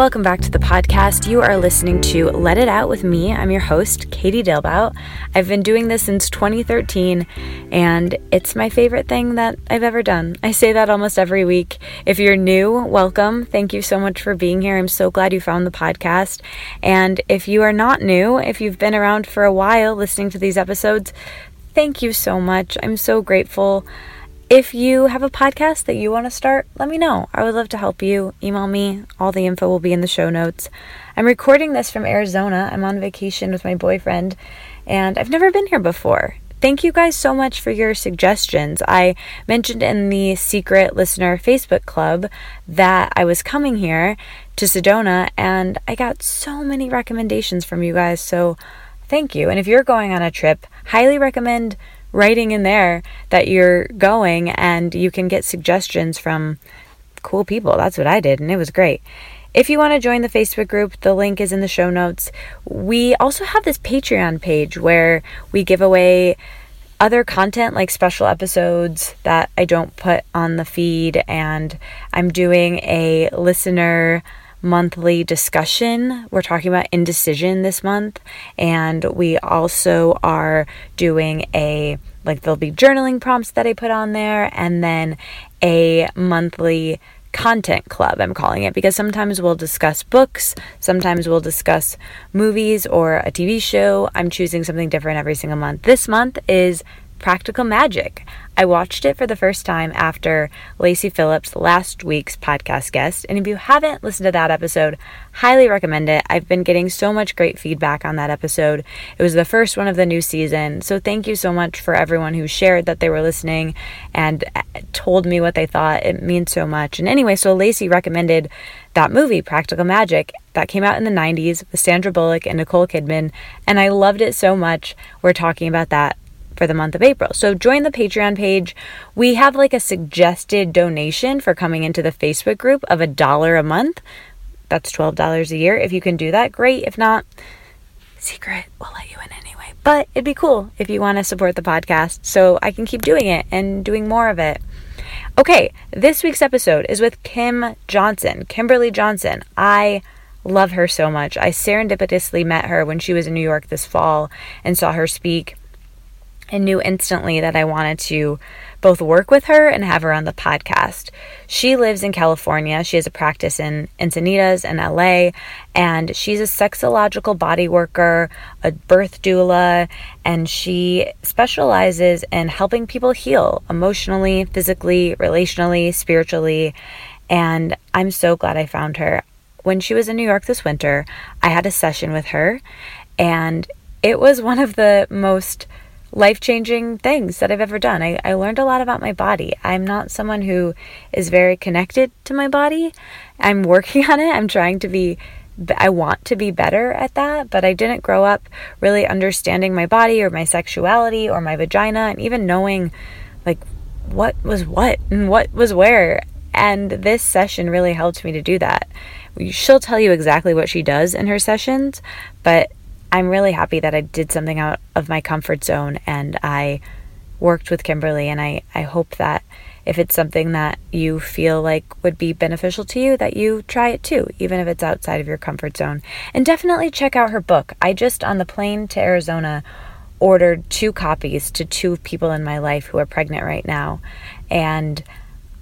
welcome back to the podcast. You are listening to Let It Out with me. I'm your host, Katie Dalebout. I've been doing this since 2013, and it's my favorite thing that I've ever done. I say that almost every week. If you're new, welcome. Thank you so much for being here. I'm so glad you found the podcast. And if you are not new, if you've been around for a while listening to these episodes, thank you so much. I'm so grateful. If you have a podcast that you want to start, let me know. I would love to help you. Email me. All the info will be in the show notes. I'm recording this from Arizona. I'm on vacation with my boyfriend, and I've never been here before. Thank you guys so much for your suggestions. I mentioned in the Secret Listener Facebook Club that I was coming here to Sedona, and I got so many recommendations from you guys, so thank you. And if you're going on a trip, highly recommend writing in there that you're going, and you can get suggestions from cool people. That's what I did, and it was great. If you want to join the Facebook group, the link is in the show notes. We also have this Patreon page where we give away other content like special episodes that I don't put on the feed, and I'm doing a listener monthly discussion. We're talking about indecision this month, and we also are doing there'll be journaling prompts that I put on there, and then a monthly content club, I'm calling it, because sometimes we'll discuss books, sometimes we'll discuss movies or a TV show. I'm choosing something different every single month. This month is Practical Magic. I watched it for the first time after Lacey Phillips, last week's podcast guest. And if you haven't listened to that episode, highly recommend it. I've been getting so much great feedback on that episode. It was the first one of the new season. So thank you so much for everyone who shared that they were listening and told me what they thought. It means so much. And anyway, so Lacey recommended that movie, Practical Magic, that came out in the 90s with Sandra Bullock and Nicole Kidman. And I loved it so much. We're talking about that for the month of April. So join the Patreon page. We have a suggested donation for coming into the Facebook group of $1 a month. That's $12 a year. If you can do that, great. If not, Secret will let you in anyway. But it'd be cool if you want to support the podcast so I can keep doing it and doing more of it. Okay, this week's episode is with Kimberly Johnson. I love her so much. I serendipitously met her when she was in New York this fall and saw her speak, and knew instantly that I wanted to both work with her and have her on the podcast. She lives in California. She has a practice in Encinitas and LA, and she's a sexological body worker, a birth doula, and she specializes in helping people heal emotionally, physically, relationally, spiritually, and I'm so glad I found her. When she was in New York this winter, I had a session with her, and it was one of the most life-changing things that I've ever done. I learned a lot about my body. I'm not someone who is very connected to my body. I'm working on it. I want to be better at that, but I didn't grow up really understanding my body or my sexuality or my vagina, and even knowing what was what and what was where. And this session really helped me to do that. She'll tell you exactly what she does in her sessions, but I'm really happy that I did something out of my comfort zone, and I worked with Kimberly, and I hope that if it's something that you feel like would be beneficial to you, that you try it too, even if it's outside of your comfort zone. And definitely check out her book. I just, on the plane to Arizona, ordered 2 copies to 2 people in my life who are pregnant right now, and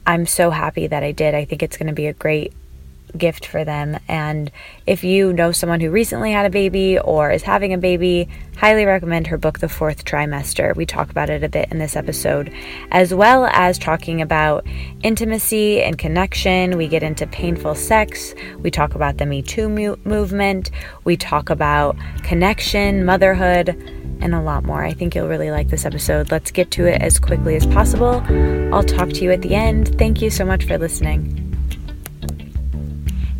I'm so happy that I did. I think it's going to be a great gift for them. And if you know someone who recently had a baby or is having a baby, highly recommend her book, The Fourth Trimester. We talk about it a bit in this episode, as well as talking about intimacy and connection. We get into painful sex. We talk about the Me Too movement. We talk about connection, motherhood, and a lot more. I think you'll really like this episode. Let's get to it as quickly as possible. I'll talk to you at the end. Thank you so much for listening.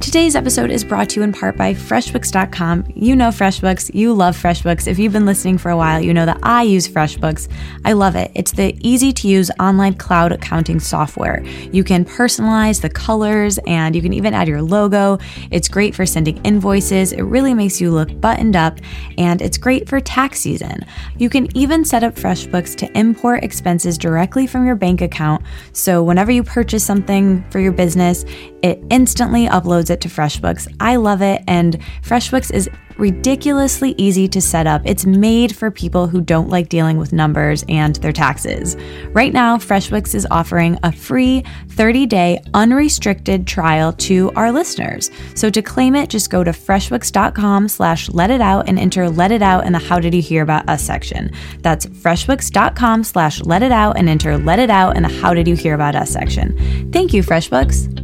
Today's episode is brought to you in part by FreshBooks.com. You know FreshBooks. You love FreshBooks. If you've been listening for a while, you know that I use FreshBooks. I love it. It's the easy-to-use online cloud accounting software. You can personalize the colors, and you can even add your logo. It's great for sending invoices. It really makes you look buttoned up, and it's great for tax season. You can even set up FreshBooks to import expenses directly from your bank account. So whenever you purchase something for your business, it instantly uploads uploads it to FreshBooks. I love it, and FreshBooks is ridiculously easy to set up. It's made for people who don't like dealing with numbers and their taxes. Right now, FreshBooks is offering a free 30-day unrestricted trial to our listeners. So to claim it, just go to freshbooks.com/letitout and enter Let It Out in the How Did You Hear About Us section. That's freshbooks.com/letitout and enter Let It Out in the How Did You Hear About Us section. Thank you, FreshBooks.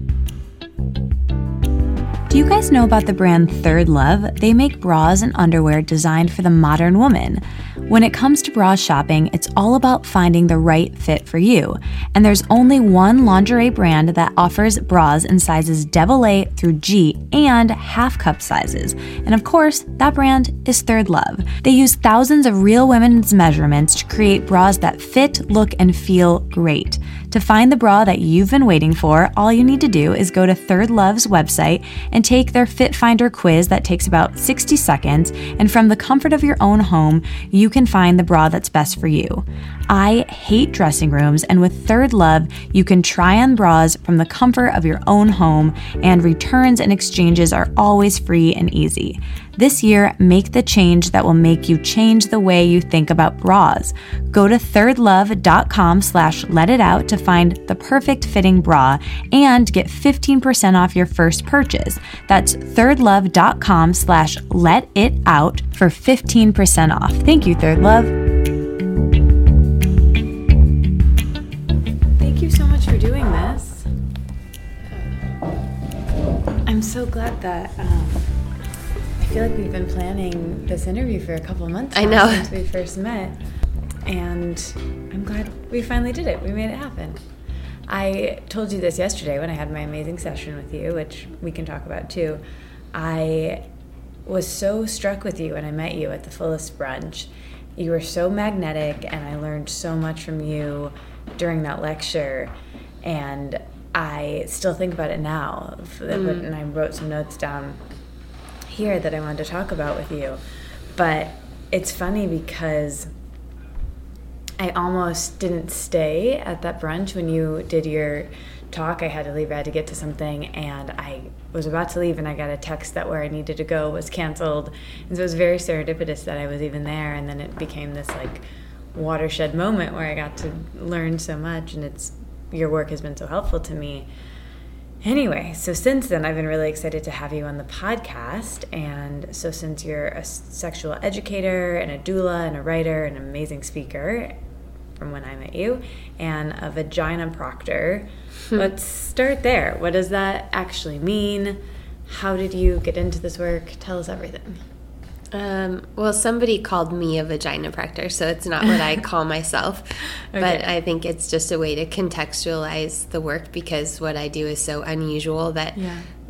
Do you guys know about the brand Third Love? They make bras and underwear designed for the modern woman. When it comes to bra shopping, it's all about finding the right fit for you. And there's only one lingerie brand that offers bras in sizes AA through G and half cup sizes. And of course, that brand is Third Love. They use thousands of real women's measurements to create bras that fit, look, and feel great. To find the bra that you've been waiting for, all you need to do is go to Third Love's website and take their Fit Finder quiz that takes about 60 seconds, and from the comfort of your own home, you can find the bra that's best for you. I hate dressing rooms, and with Third Love, you can try on bras from the comfort of your own home, and returns and exchanges are always free and easy. This year, make the change that will make you change the way you think about bras. Go to thirdlove.com/letitout to find the perfect fitting bra and get 15% off your first purchase. That's thirdlove.com/letitout for 15% off. Thank you, Third Love. Thank you so much for doing this. I'm so glad that... I feel like we've been planning this interview for a couple months now since we first met, and I'm glad we finally did it. We made it happen. I told you this yesterday when I had my amazing session with you, which we can talk about too. I was so struck with you when I met you at the Fullest Brunch. You were so magnetic, and I learned so much from you during that lecture, and I still think about it now. And I wrote some notes down here that I wanted to talk about with you. But it's funny because I almost didn't stay at that brunch when you did your talk. I had to leave, I had to get to something, and I was about to leave and I got a text that where I needed to go was canceled. And so it was very serendipitous that I was even there, and then it became this like watershed moment where I got to learn so much, and it's your work has been so helpful to me. Anyway, so since then, I've been really excited to have you on the podcast. And so since you're a sexual educator and a doula and a writer and an amazing speaker from when I met you and a vagina proctor, let's start there. What does that actually mean? How did you get into this work? Tell us everything. Well, somebody called me a vagina proctor, so it's not what I call myself, okay. But I think it's just a way to contextualize the work because what I do is so unusual that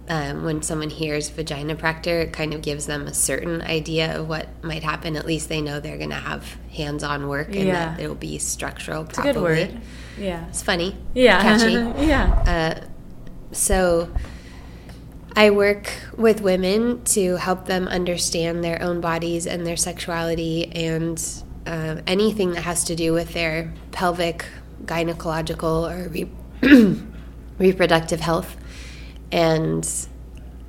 when someone hears vagina proctor, it kind of gives them a certain idea of what might happen. At least they know they're going to have hands-on work and that it'll be structural properly. It's a good word. Yeah. It's funny. Yeah. Catchy. Yeah. So... I work with women to help them understand their own bodies and their sexuality and anything that has to do with their pelvic, gynecological, or reproductive health. And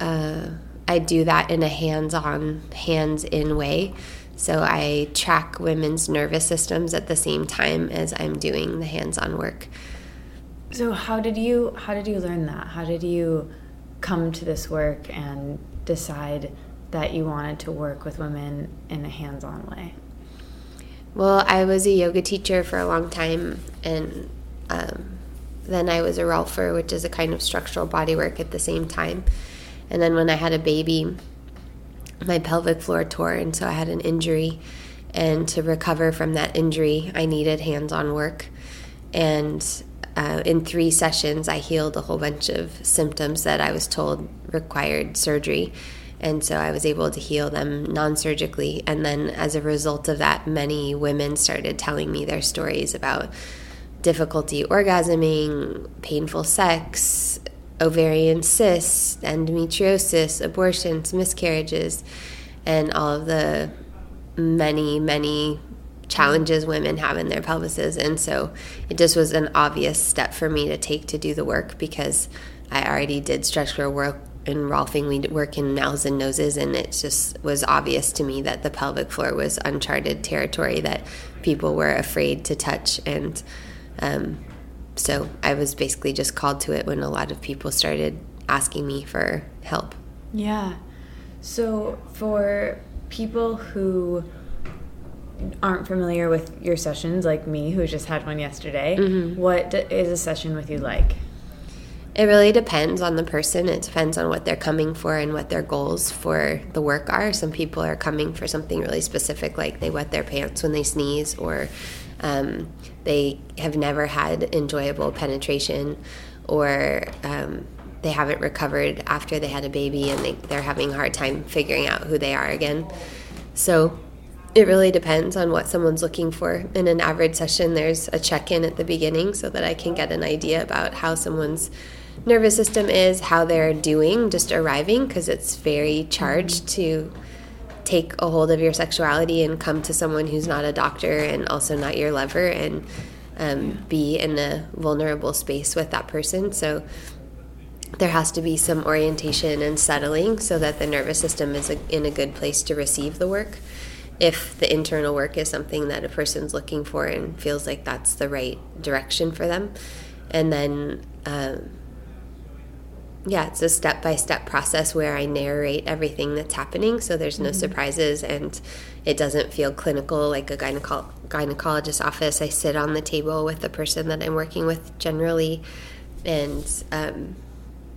I do that in a hands-on, hands-in way. So I track women's nervous systems at the same time as I'm doing the hands-on work. So how did you learn that? How did you... come to this work and decide that you wanted to work with women in a hands-on way? Well, I was a yoga teacher for a long time, and then I was a Rolfer, which is a kind of structural body work at the same time. And then when I had a baby, my pelvic floor tore, and so I had an injury. And to recover from that injury, I needed hands-on work. And in 3 sessions, I healed a whole bunch of symptoms that I was told required surgery. And so I was able to heal them non-surgically. And then as a result of that, many women started telling me their stories about difficulty orgasming, painful sex, ovarian cysts, endometriosis, abortions, miscarriages, and all of the many, many challenges women have in their pelvises. And so it just was an obvious step for me to take to do the work because I already did structural work in Rolfing, we work in mouths and noses, and it just was obvious to me that the pelvic floor was uncharted territory that people were afraid to touch. And so I was basically just called to it when a lot of people started asking me for help. Yeah. So for people who aren't familiar with your sessions, like me, who just had one yesterday, mm-hmm. what is a session with you like? It really depends on the person. It depends on what they're coming for and what their goals for the work are. Some people are coming for something really specific, like they wet their pants when they sneeze, or they have never had enjoyable penetration, or they haven't recovered after they had a baby, and they're having a hard time figuring out who they are again. So it really depends on what someone's looking for. In an average session, there's a check-in at the beginning so that I can get an idea about how someone's nervous system is, how they're doing, just arriving, because it's very charged to take a hold of your sexuality and come to someone who's not a doctor and also not your lover, and be in a vulnerable space with that person. So there has to be some orientation and settling so that the nervous system is in a good place to receive the work. If the internal work is something that a person's looking for and feels like that's the right direction for them. And then, it's a step-by-step process where I narrate everything that's happening, so there's no mm-hmm. surprises, and it doesn't feel clinical like a gynecologist's office. I sit on the table with the person that I'm working with generally, and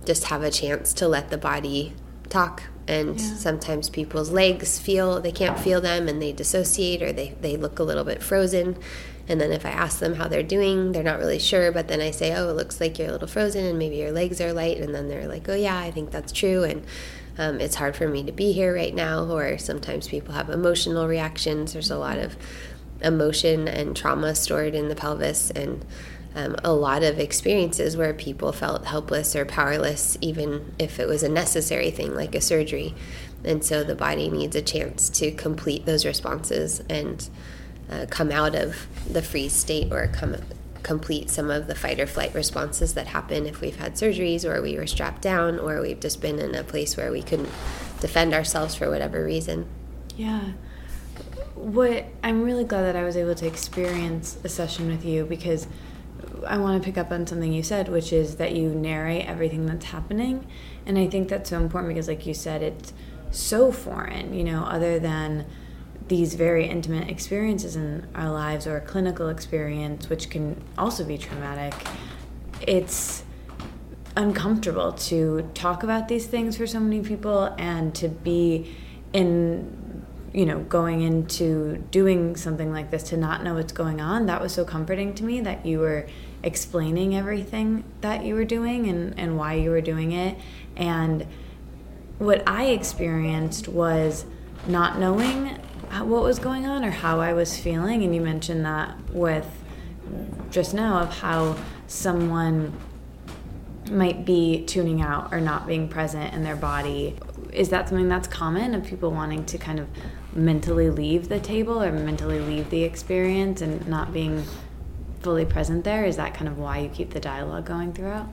just have a chance to let the body talk. And sometimes people's legs they can't feel them, and they dissociate, or they look a little bit frozen. And then if I ask them how they're doing, they're not really sure. But then I say, oh, it looks like you're a little frozen and maybe your legs are light. And then they're like, oh, yeah, I think that's true. And it's hard for me to be here right now. Or sometimes people have emotional reactions. There's a lot of emotion and trauma stored in the pelvis, and a lot of experiences where people felt helpless or powerless, even if it was a necessary thing like a surgery. And so the body needs a chance to complete those responses and come out of the freeze state, or complete some of the fight or flight responses that happen if we've had surgeries, or we were strapped down, or we've just been in a place where we couldn't defend ourselves for whatever reason. Yeah. I'm really glad that I was able to experience a session with you, because I want to pick up on something you said, which is that you narrate everything that's happening. And I think that's so important because, like you said, it's so foreign, other than these very intimate experiences in our lives, or a clinical experience, which can also be traumatic. It's uncomfortable to talk about these things for so many people, and to be going into doing something like this to not know what's going on. That was so comforting to me that you were explaining everything that you were doing and why you were doing it. And what I experienced was not knowing what was going on or how I was feeling. And you mentioned that with just now, of how someone might be tuning out or not being present in their body. Is that something that's common, of people wanting to kind of mentally leave the table or mentally leave the experience and not being fully present there? Is that kind of why you keep the dialogue going throughout?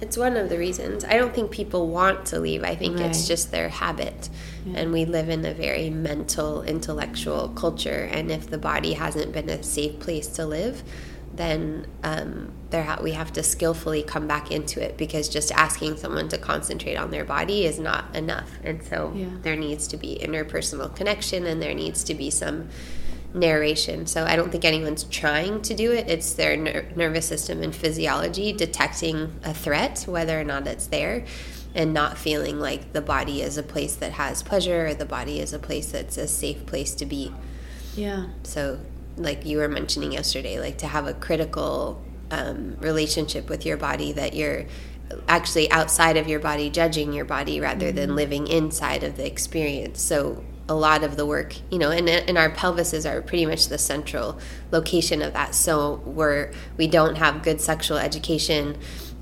It's one of the reasons. I don't think people want to leave. I think it's just their habit. Yeah. And we live in a very mental, intellectual culture. And if the body hasn't been a safe place to live, then we have to skillfully come back into it, because just asking someone to concentrate on their body is not enough. And so there needs to be interpersonal connection, and there needs to be some narration. So I don't think anyone's trying to do it. It's their nervous system and physiology detecting a threat, whether or not it's there, and not feeling like the body is a place that has pleasure, or the body is a place that's a safe place to be. Yeah. So like you were mentioning yesterday, like to have a critical relationship with your body, that you're actually outside of your body judging your body rather mm-hmm. than living inside of the experience. So a lot of the work, and our pelvises are pretty much the central location of that. So we don't have good sexual education.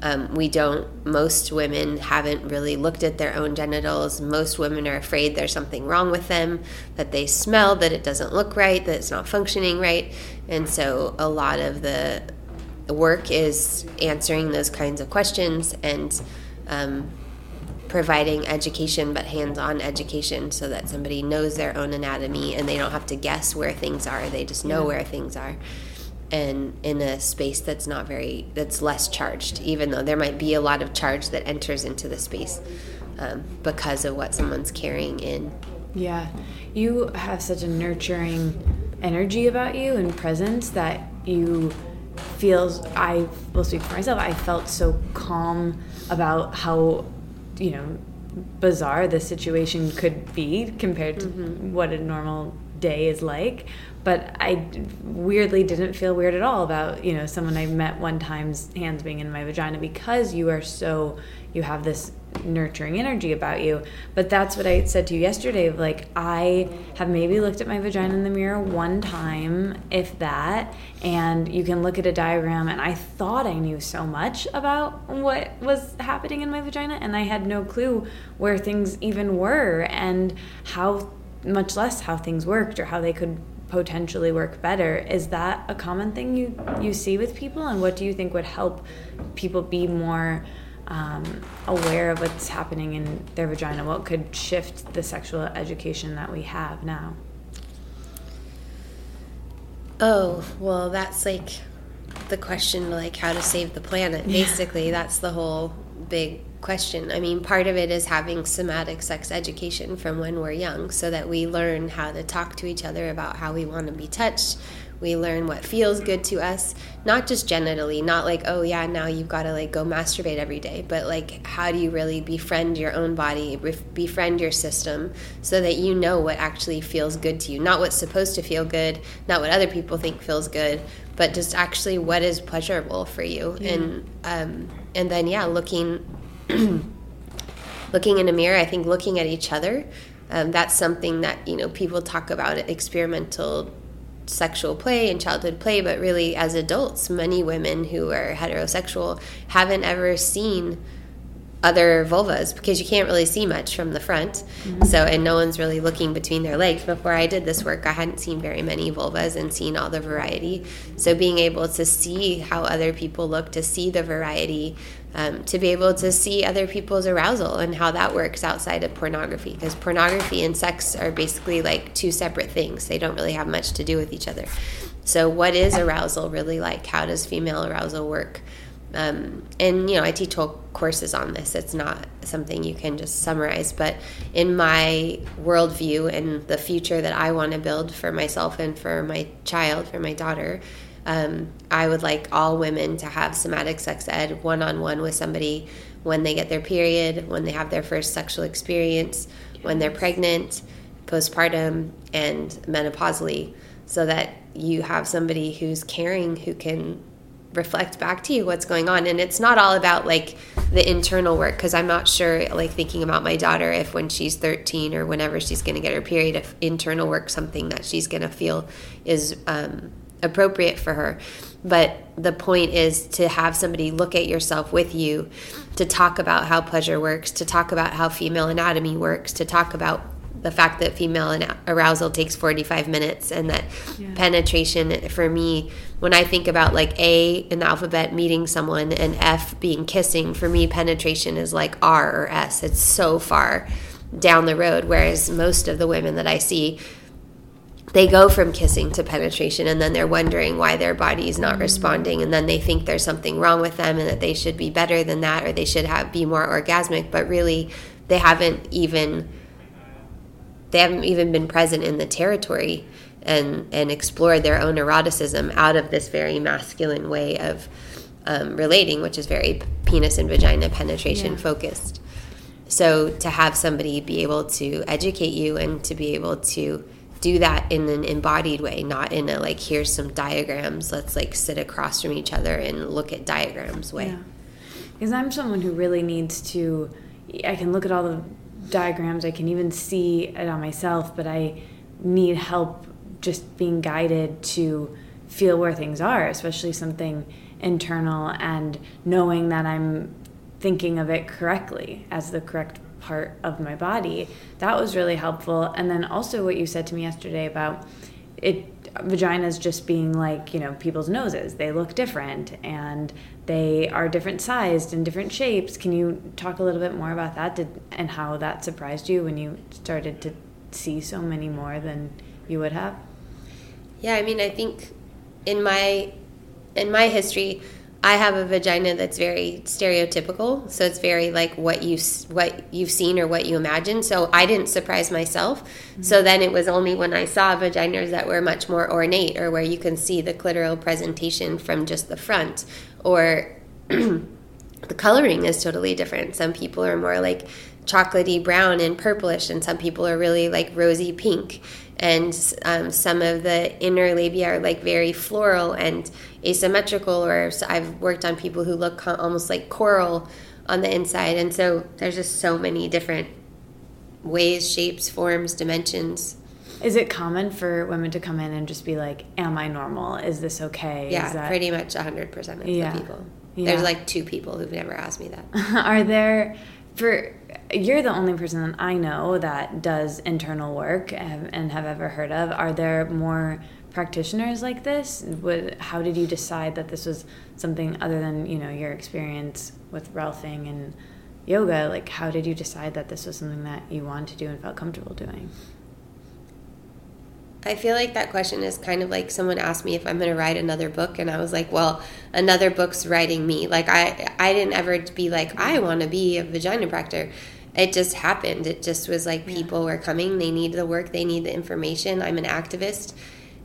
Most women haven't really looked at their own genitals. Most women are afraid there's something wrong with them, that they smell, that it doesn't look right, that it's not functioning right. And so a lot of the work is answering those kinds of questions and providing education, but hands-on education, so that somebody knows their own anatomy and they don't have to guess where things are. They just know where things are, and in a space that's not very, that's less charged, even though there might be a lot of charge that enters into the space because of what someone's carrying in. Yeah. You have such a nurturing energy about you and presence that you feel, I will speak for myself, I felt so calm about how, you know, bizarre this situation could be compared to what a normal day is like. But I weirdly didn't feel weird at all about, you know, someone I met one time's hands being in my vagina, because you are so, you have this nurturing energy about you. But that's what I said to you yesterday, of like, I have maybe looked at my vagina in the mirror one time, if that, and you can look at a diagram, and I thought I knew so much about what was happening in my vagina, and I had no clue where things even were, and how much less how things worked or how they could potentially work better. Is that a common thing you see with people, and what do you think would help people be more aware of what's happening in their vagina? What could shift the sexual education that we have now? Oh, well, that's like the question, like how to save the planet, basically. That's the whole big question. I mean, part of it is having somatic sex education from when we're young, so that we learn how to talk to each other about how we want to be touched. We learn what feels good to us, not just genitally, not like, oh yeah, now you've got to like go masturbate every day, but like, how do you really befriend your own body, befriend your system, so that you know what actually feels good to you, not what's supposed to feel good, not what other people think feels good, but just actually what is pleasurable for you. And then looking in a mirror, I think looking at each other, that's something that, you know, people talk about experimental sexual play and childhood play, but really as adults, many women who are heterosexual haven't ever seen other vulvas, because you can't really see much from the front. So, and no one's really looking between their legs. Before I did this work, I hadn't seen very many vulvas and seen all the variety. So being able to see how other people look, to see the variety, to be able to see other people's arousal and how that works outside of pornography, because pornography and sex are basically like two separate things. They don't really have much to do with each other. So what is arousal really like? How does female arousal work? And, you know, I teach whole courses on this. It's not something you can just summarize, but in my worldview and the future that I want to build for myself and for my child, for my daughter, I would like all women to have somatic sex ed one-on-one with somebody when they get their period, when they have their first sexual experience, when they're pregnant, postpartum, and menopausally, so that you have somebody who's caring, who can reflect back to you what's going on. And it's not all about like the internal work, because I'm not sure, like thinking about my daughter, if when she's 13 or whenever she's going to get her period, if internal work, something that she's going to feel is appropriate for her. But the point is to have somebody look at yourself with you, to talk about how pleasure works, to talk about how female anatomy works, to talk about the fact that female arousal takes 45 minutes and that penetration, for me, when I think about like A in the alphabet meeting someone and F being kissing, for me, penetration is like R or S. It's so far down the road, whereas most of the women that I see, they go from kissing to penetration, and then they're wondering why their body is not responding, and then they think there's something wrong with them and that they should be better than that, or they should be more orgasmic, but really they haven't even been present in the territory and explored their own eroticism out of this very masculine way of relating, which is very penis and vagina penetration focused. So to have somebody be able to educate you and to be able to do that in an embodied way, not in a like, here's some diagrams, let's like sit across from each other and look at diagrams way. Because I'm someone who really needs to, I can look at all the diagrams, I can even see it on myself, but I need help just being guided to feel where things are, especially something internal, and knowing that I'm thinking of it correctly as the correct part of my body. That was really helpful. And then also what you said to me yesterday about it, vaginas just being like, you know, people's noses. They look different and they are different sized and different shapes. Can you talk a little bit more about that and how that surprised you when you started to see so many more than you would have? Yeah, I mean, I think in my history, I have a vagina that's very stereotypical, so it's very like what you've seen or what you imagine. So I didn't surprise myself. Mm-hmm. So then it was only when I saw vaginas that were much more ornate, or where you can see the clitoral presentation from just the front, or the coloring is totally different. Some people are more like chocolatey brown and purplish, and some people are really like rosy pink. And some of the inner labia are like very floral and asymmetrical, or so I've worked on people who look almost like coral on the inside. And so there's just so many different ways, shapes, forms, dimensions. Is it common for women to come in and just be like, am I normal? Is this okay? Yeah, pretty much 100% of the people. Yeah. There's like 2 people who've never asked me that. You're the only person that I know that does internal work and have ever heard of. Are there more practitioners like this? How did you decide that this was something other than, you know, your experience with Rolfing and yoga? Like, how did you decide that this was something that you wanted to do and felt comfortable doing? I feel like that question is kind of like someone asked me if I'm going to write another book, and I was like, well, another book's writing me. Like, I didn't ever be like, I want to be a vagina practor. It just happened. It just was like people were coming. They need the work. They need the information. I'm an activist.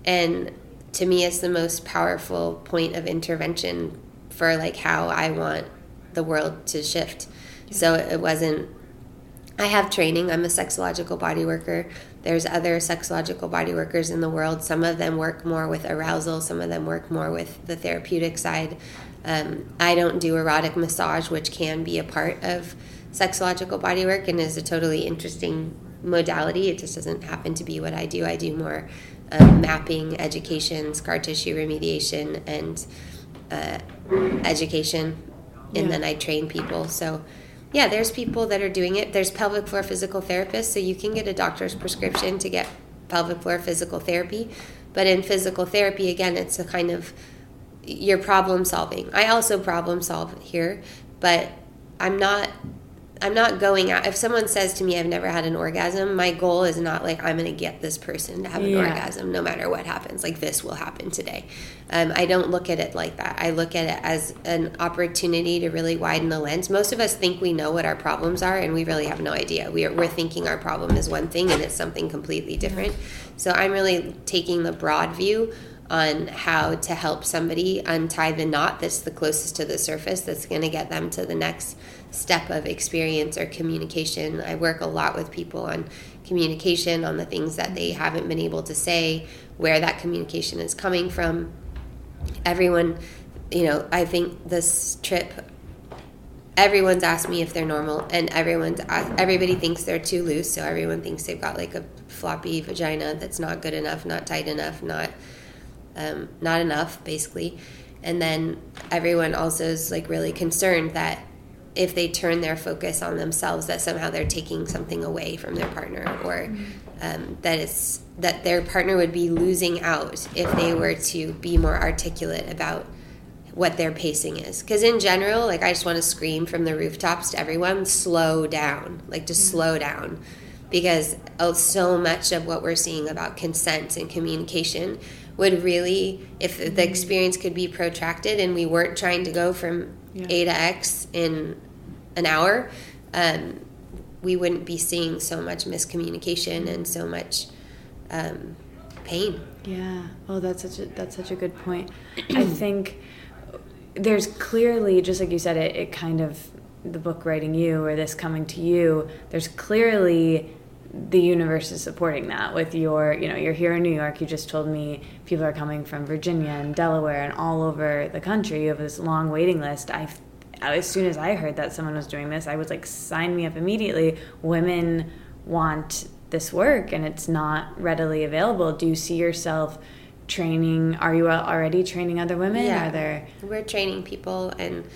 And to me, it's the most powerful point of intervention for, like, how I want the world to shift. So it wasn't – I have training. I'm a sexological body worker. There's other sexological body workers in the world. Some of them work more with arousal. Some of them work more with the therapeutic side. I don't do erotic massage, which can be a part of sexological body work and is a totally interesting modality. It just doesn't happen to be what I do. I do more mapping, education, scar tissue remediation, and education. And then I train people. So yeah, there's people that are doing it. There's pelvic floor physical therapists, so you can get a doctor's prescription to get pelvic floor physical therapy. But in physical therapy, again, it's a kind of you're problem solving. I also problem solve here, but I'm not going out. If someone says to me, I've never had an orgasm, my goal is not like I'm going to get this person to have an orgasm no matter what happens. Like, this will happen today. I don't look at it like that. I look at it as an opportunity to really widen the lens. Most of us think we know what our problems are, and we really have no idea. We're thinking our problem is one thing, and it's something completely different. So I'm really taking the broad view on how to help somebody untie the knot that's the closest to the surface that's going to get them to the next step of experience or communication. I work a lot with people on communication, on the things that they haven't been able to say, where that communication is coming from. Everyone, you know, I think this trip, everyone's asked me if they're normal, and everybody thinks they're too loose, so everyone thinks they've got like a floppy vagina that's not good enough, not tight enough, not enough, basically. And then everyone also is like really concerned that if they turn their focus on themselves, that somehow they're taking something away from their partner, or that their partner would be losing out if they were to be more articulate about what their pacing is. Because in general, like, I just want to scream from the rooftops to everyone, slow down, like, just slow down. Because so much of what we're seeing about consent and communication would really, if the experience could be protracted and we weren't trying to go from A to X in an hour, we wouldn't be seeing so much miscommunication and so much pain. Yeah. Oh, that's such a good point. I think there's clearly, just like you said, it kind of, the book writing you or this coming to you, there's clearly the universe is supporting that with your, you know, you're here in New York. You just told me people are coming from Virginia and Delaware and all over the country. You have this long waiting list. As soon as I heard that someone was doing this, I was like, sign me up immediately. Women want this work, and it's not readily available. Do you see yourself training? Are you already training other women? Yeah. We're training people, and,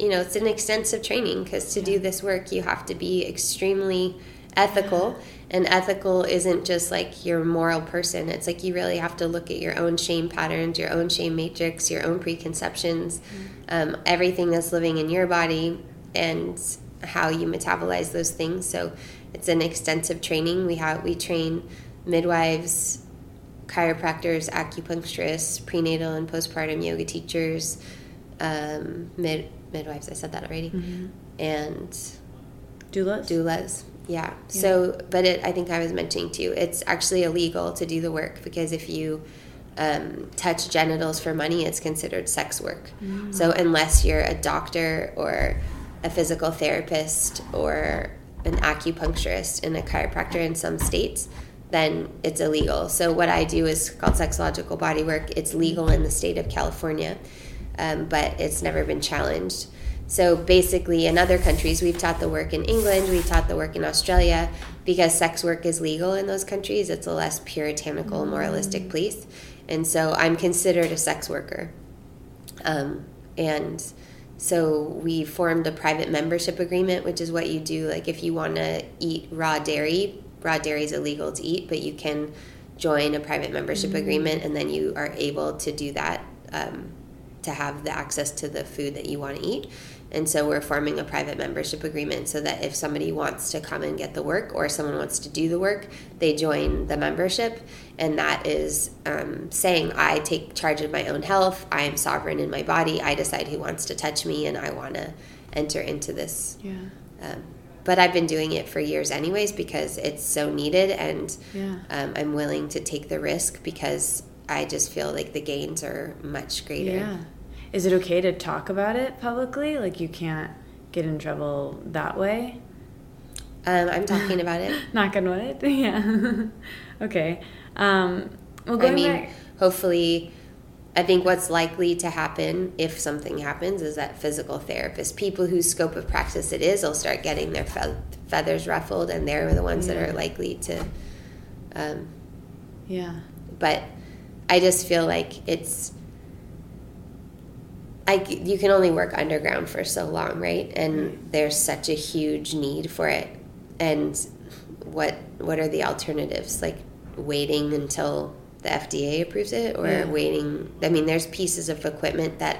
you know, it's an extensive training because to do this work, you have to be extremely ethical. And ethical isn't just like your moral person. It's like you really have to look at your own shame patterns, your own shame matrix, your own preconceptions, everything that's living in your body and how you metabolize those things. So it's an extensive training. We train midwives, chiropractors, acupuncturists, prenatal and postpartum yoga teachers, midwives, I said that already, and doulas. Yeah. So, but I think I was mentioning too, it's actually illegal to do the work because if you touch genitals for money, it's considered sex work. So unless you're a doctor or a physical therapist or an acupuncturist and a chiropractor in some states, then it's illegal. So what I do is called sexological body work. It's legal in the state of California, but it's never been challenged. So basically in other countries, we've taught the work in England, we've taught the work in Australia, because sex work is legal in those countries. It's a less puritanical, moralistic place. And so I'm considered a sex worker. And so we formed a private membership agreement, which is what you do. Like if you want to eat raw dairy is illegal to eat, but you can join a private membership agreement and then you are able to do that, to have the access to the food that you want to eat. And so we're forming a private membership agreement so that if somebody wants to come and get the work or someone wants to do the work, they join the membership. And that is saying I take charge of my own health. I am sovereign in my body. I decide who wants to touch me and I want to enter into this. Yeah. But I've been doing it for years anyways because it's so needed and I'm willing to take the risk because I just feel like the gains are much greater. Yeah. Is it okay to talk about it publicly? Like you can't get in trouble that way? I'm talking about it. Knock on wood. Yeah. Okay. Hopefully, I think what's likely to happen if something happens is that physical therapists, people whose scope of practice it is, will start getting their feathers ruffled, and they're the ones that are likely to. But I just feel like you can only work underground for so long, right? And there's such a huge need for it. And what are the alternatives? Like waiting until the FDA approves it or waiting? I mean, there's pieces of equipment that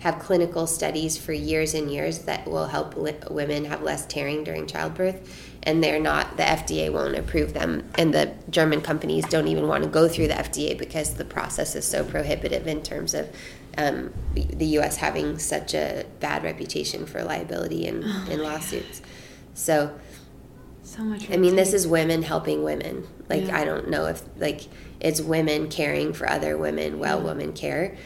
have clinical studies for years and years that will help women have less tearing during childbirth. And the FDA won't approve them. And the German companies don't even want to go through the FDA because the process is so prohibitive in terms of the U.S. having such a bad reputation for liability in lawsuits. So much. I mean, this is women helping women. Like, I don't know if, like, it's women caring for other women while women care.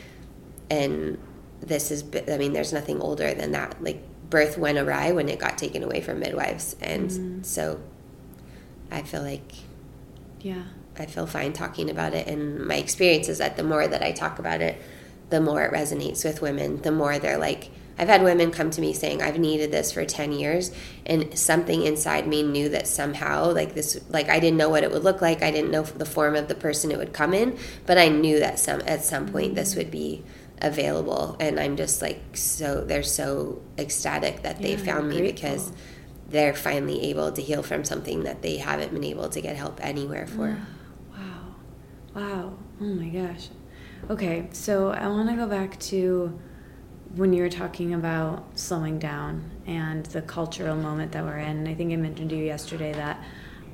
And this is, I mean, there's nothing older than that. Like, birth went awry when it got taken away from midwives, and so I feel like I feel fine talking about it, and my experience is that the more that I talk about it, the more it resonates with women, the more they're like, I've had women come to me saying I've needed this for 10 years and something inside me knew that somehow, like this, like I didn't know what it would look like, I didn't know the form of the person it would come in, but I knew that at some point this would be available. And I'm just like, so they're so ecstatic that they found me because they're finally able to heal from something that they haven't been able to get help anywhere for. Wow. Oh my gosh. Okay, so I want to go back to when you were talking about slowing down and the cultural moment that we're in. I think I mentioned to you yesterday that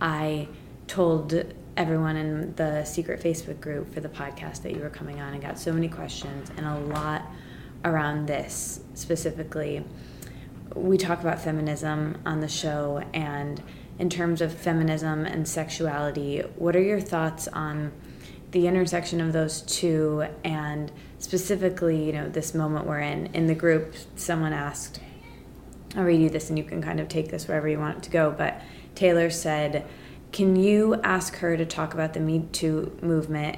I told everyone in the secret Facebook group for the podcast that you were coming on and got so many questions, and a lot around this specifically. We talk about feminism on the show, and in terms of feminism and sexuality, what are your thoughts on the intersection of those two, and specifically, you know, this moment we're in? In the group, someone asked, I'll read you this and you can kind of take this wherever you want it to go, but Taylor said, can you ask her to talk about the Me Too movement,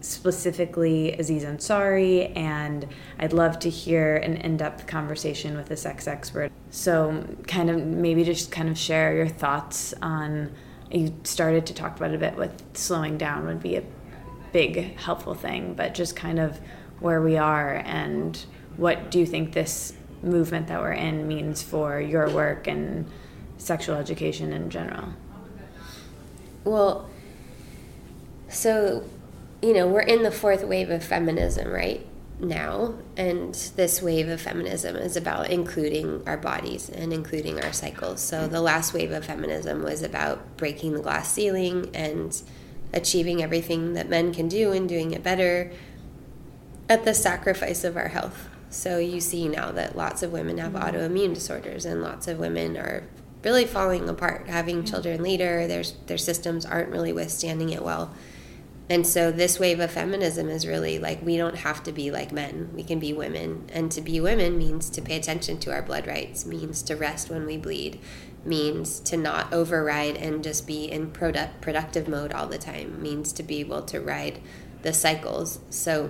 specifically Aziz Ansari, and I'd love to hear an in-depth conversation with a sex expert. So kind of maybe just kind of share your thoughts on, you started to talk about it a bit with slowing down would be a big helpful thing, but just kind of where we are and what do you think this movement that we're in means for your work and sexual education in general? Well, so, you know, we're in the fourth wave of feminism right now, and this wave of feminism is about including our bodies and including our cycles. So the last wave of feminism was about breaking the glass ceiling and achieving everything that men can do and doing it better at the sacrifice of our health. So you see now that lots of women have autoimmune disorders, and lots of women are really falling apart, having children later. Their systems aren't really withstanding it well. And so this wave of feminism is really like, we don't have to be like men. We can be women. And to be women means to pay attention to our blood rights, means to rest when we bleed, means to not override and just be in productive mode all the time, means to be able to ride the cycles. So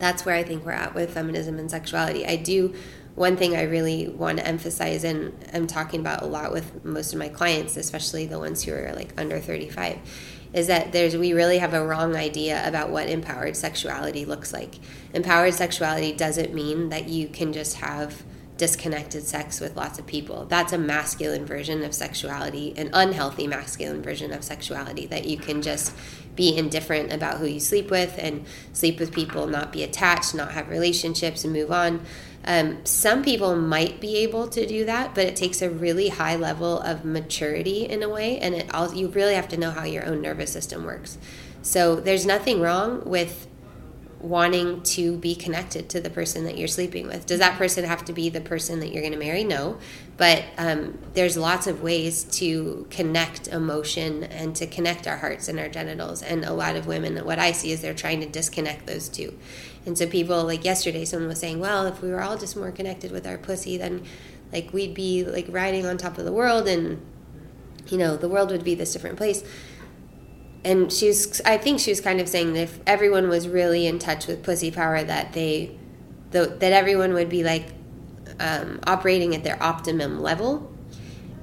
that's where I think we're at with feminism and sexuality. One thing I really want to emphasize, and I'm talking about a lot with most of my clients, especially the ones who are like under 35, is that we really have a wrong idea about what empowered sexuality looks like. Empowered sexuality doesn't mean that you can just have disconnected sex with lots of people. That's a masculine version of sexuality, an unhealthy masculine version of sexuality, that you can just be indifferent about who you sleep with and sleep with people, not be attached, not have relationships and move on. Some people might be able to do that, but it takes a really high level of maturity in a way, and you really have to know how your own nervous system works. So there's nothing wrong with wanting to be connected to the person that you're sleeping with. Does that person have to be the person that you're going to marry? No. But there's lots of ways to connect emotion and to connect our hearts and our genitals. And a lot of women, what I see is they're trying to disconnect those two. And so people, like yesterday, someone was saying, well, if we were all just more connected with our pussy, then like we'd be like riding on top of the world, and, you know, the world would be this different place. And I think she was kind of saying that if everyone was really in touch with pussy power, that that everyone would be like operating at their optimum level.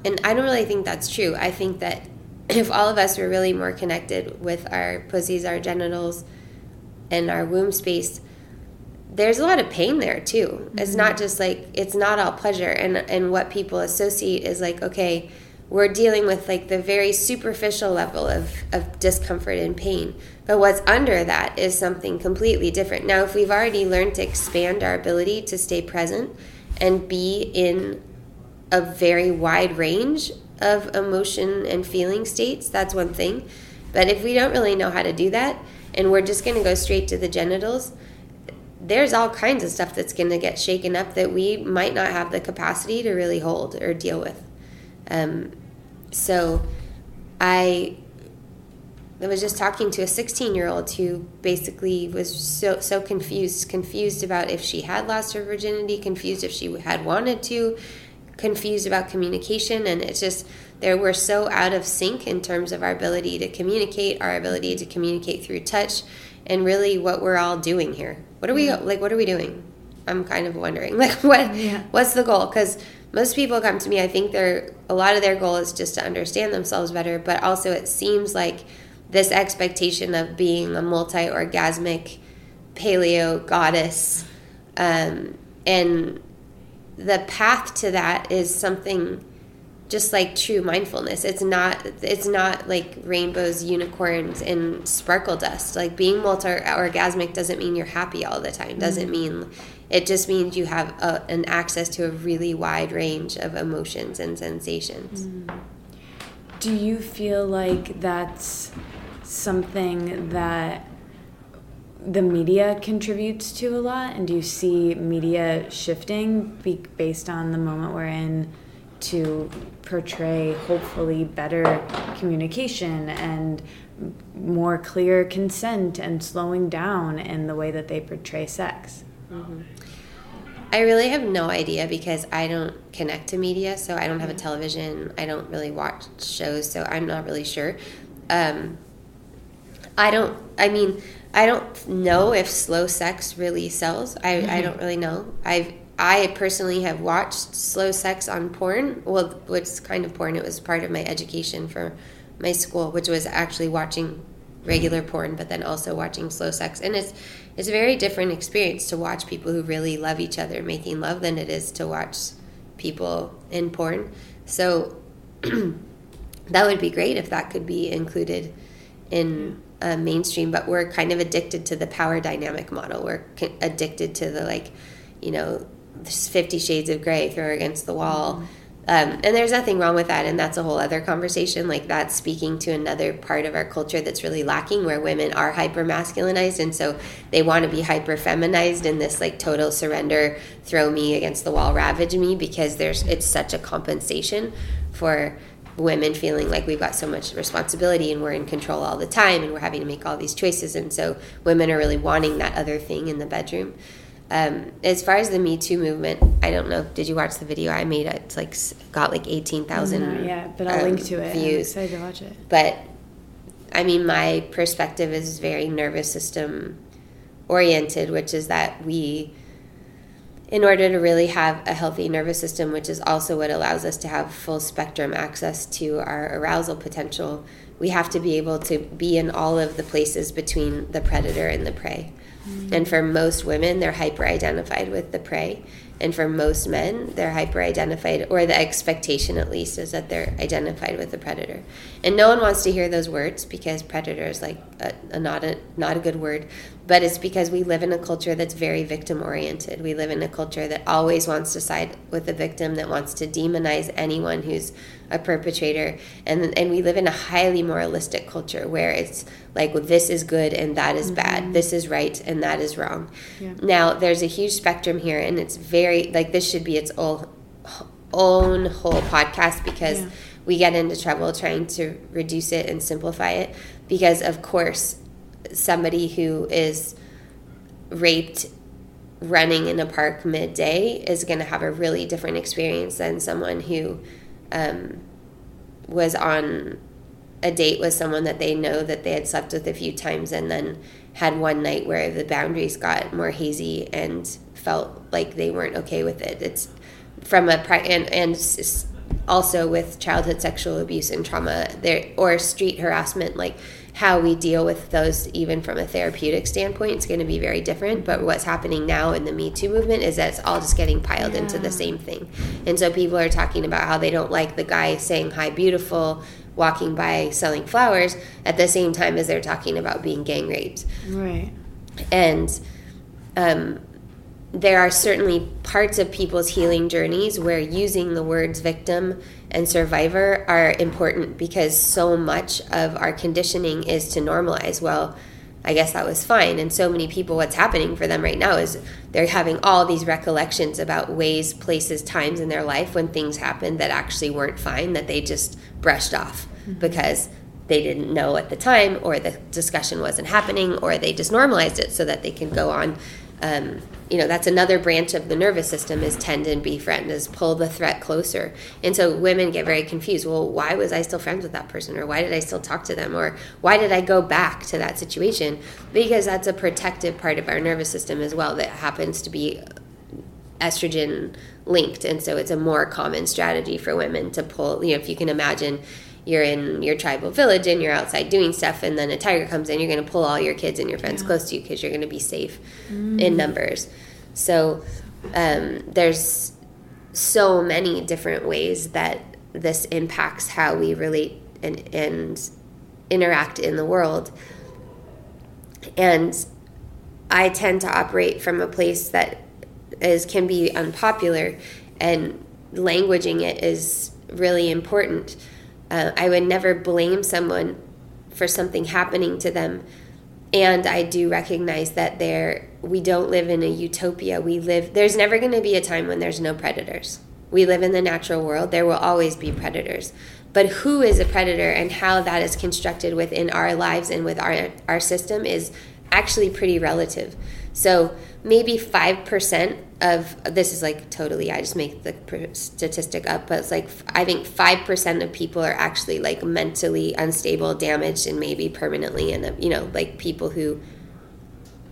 And I don't really think that's true. I think that if all of us were really more connected with our pussies, our genitals, and our womb space, there's a lot of pain there too. Mm-hmm. It's not just like, it's not all pleasure. And what people associate is like, okay, we're dealing with like the very superficial level of discomfort and pain. But what's under that is something completely different. Now, if we've already learned to expand our ability to stay present and be in a very wide range of emotion and feeling states, that's one thing. But if we don't really know how to do that, and we're just going to go straight to the genitals, there's all kinds of stuff that's going to get shaken up that we might not have the capacity to really hold or deal with. So I was just talking to a 16-year-old who basically was so confused about if she had lost her virginity, confused if she had wanted to, confused about communication. And it's just, we're so out of sync in terms of our ability to communicate through touch, and really what we're all doing here. What are we doing? I'm kind of wondering, like, what's the goal? Because most people come to me, I think a lot of their goal is just to understand themselves better, but also it seems like this expectation of being a multi-orgasmic paleo goddess, and the path to that is something just like true mindfulness. It's not like rainbows, unicorns, and sparkle dust. Like, being multi-orgasmic doesn't mean you're happy all the time. Doesn't mean... It just means you have an access to a really wide range of emotions and sensations. Mm. Do you feel like that's something that the media contributes to a lot? And do you see media shifting based on the moment we're in to portray hopefully better communication and more clear consent and slowing down in the way that they portray sex? Mm-hmm. I really have no idea, because I don't connect to media, so I don't have a television. I don't really watch shows, so I'm not really sure. I don't know if slow sex really sells. I don't really know. I personally have watched slow sex on porn. Well, it's kind of porn. It was part of my education for my school, which was actually watching regular porn, but then also watching slow sex. And it's a very different experience to watch people who really love each other making love than it is to watch people in porn. So that would be great if that could be included in mainstream, but we're kind of addicted to the power dynamic model. We're addicted to the, like, you know, 50 Shades of Grey, throw against the wall. Mm-hmm. And there's nothing wrong with that, and that's a whole other conversation. Like, that's speaking to another part of our culture that's really lacking, where women are hyper-masculinized, and so they want to be hyper-feminized in this, like, total surrender, throw me against the wall, ravage me, because it's such a compensation for women feeling like we've got so much responsibility and we're in control all the time and we're having to make all these choices. And so women are really wanting that other thing in the bedroom. As far as the Me Too movement, I don't know. Did you watch the video I made? It's like got like 18,000. Yeah, but I'll link to it. Views. I'm excited to watch it. But I mean, my perspective is very nervous system oriented, which is that we, in order to really have a healthy nervous system, which is also what allows us to have full spectrum access to our arousal potential, we have to be able to be in all of the places between the predator and the prey. And for most women, they're hyper-identified with the prey. And for most men, they're hyper-identified, or the expectation at least, is that they're identified with the predator. And no one wants to hear those words, because predator is like not a good word. But it's because we live in a culture that's very victim-oriented. We live in a culture that always wants to side with the victim, that wants to demonize anyone who's a perpetrator. And we live in a highly moralistic culture where it's like, well, this is good and that is bad. This is right and that is wrong. Yeah. Now, there's a huge spectrum here, and it's very, like, this should be its own whole podcast, because we get into trouble trying to reduce it and simplify it, because, of course, somebody who is raped running in a park midday is going to have a really different experience than someone who was on a date with someone that they know that they had slept with a few times, and then had one night where the boundaries got more hazy and felt like they weren't okay with it. It's from a and also with childhood sexual abuse and trauma there, or street harassment, like how we deal with those, even from a therapeutic standpoint, is going to be very different. But what's happening now in the Me Too movement is that it's all just getting piled into the same thing. And so people are talking about how they don't like the guy saying hi beautiful, walking by selling flowers, at the same time as they're talking about being gang raped. Right. And there are certainly parts of people's healing journeys where using the words victim and survivor are important, because so much of our conditioning is to normalize, well, I guess that was fine. And so many people, what's happening for them right now is they're having all these recollections about ways, places, times in their life when things happened that actually weren't fine, that they just brushed off because they didn't know at the time, or the discussion wasn't happening, or they just normalized it so that they can go on. You know, that's another branch of the nervous system, is tend and befriend, is pull the threat closer. And so women get very confused. Well, why was I still friends with that person? Or why did I still talk to them? Or why did I go back to that situation? Because that's a protective part of our nervous system as well that happens to be estrogen linked. And so it's a more common strategy for women to pull, you know, if you can imagine, you're in your tribal village and you're outside doing stuff, and then a tiger comes in, you're going to pull all your kids and your friends close to you because you're going to be safe in numbers. So there's so many different ways that this impacts how we relate and interact in the world. And I tend to operate from a place that can be unpopular, and languaging it is really important. I would never blame someone for something happening to them. And I do recognize that we don't live in a utopia. There's never going to be a time when there's no predators. We live in the natural world. There will always be predators. But who is a predator and how that is constructed within our lives and with our system is actually pretty relative. So maybe 5% of, this is like totally, I just make the statistic up, but it's like, I think 5% of people are actually like mentally unstable, damaged, and maybe permanently, and, you know, like people who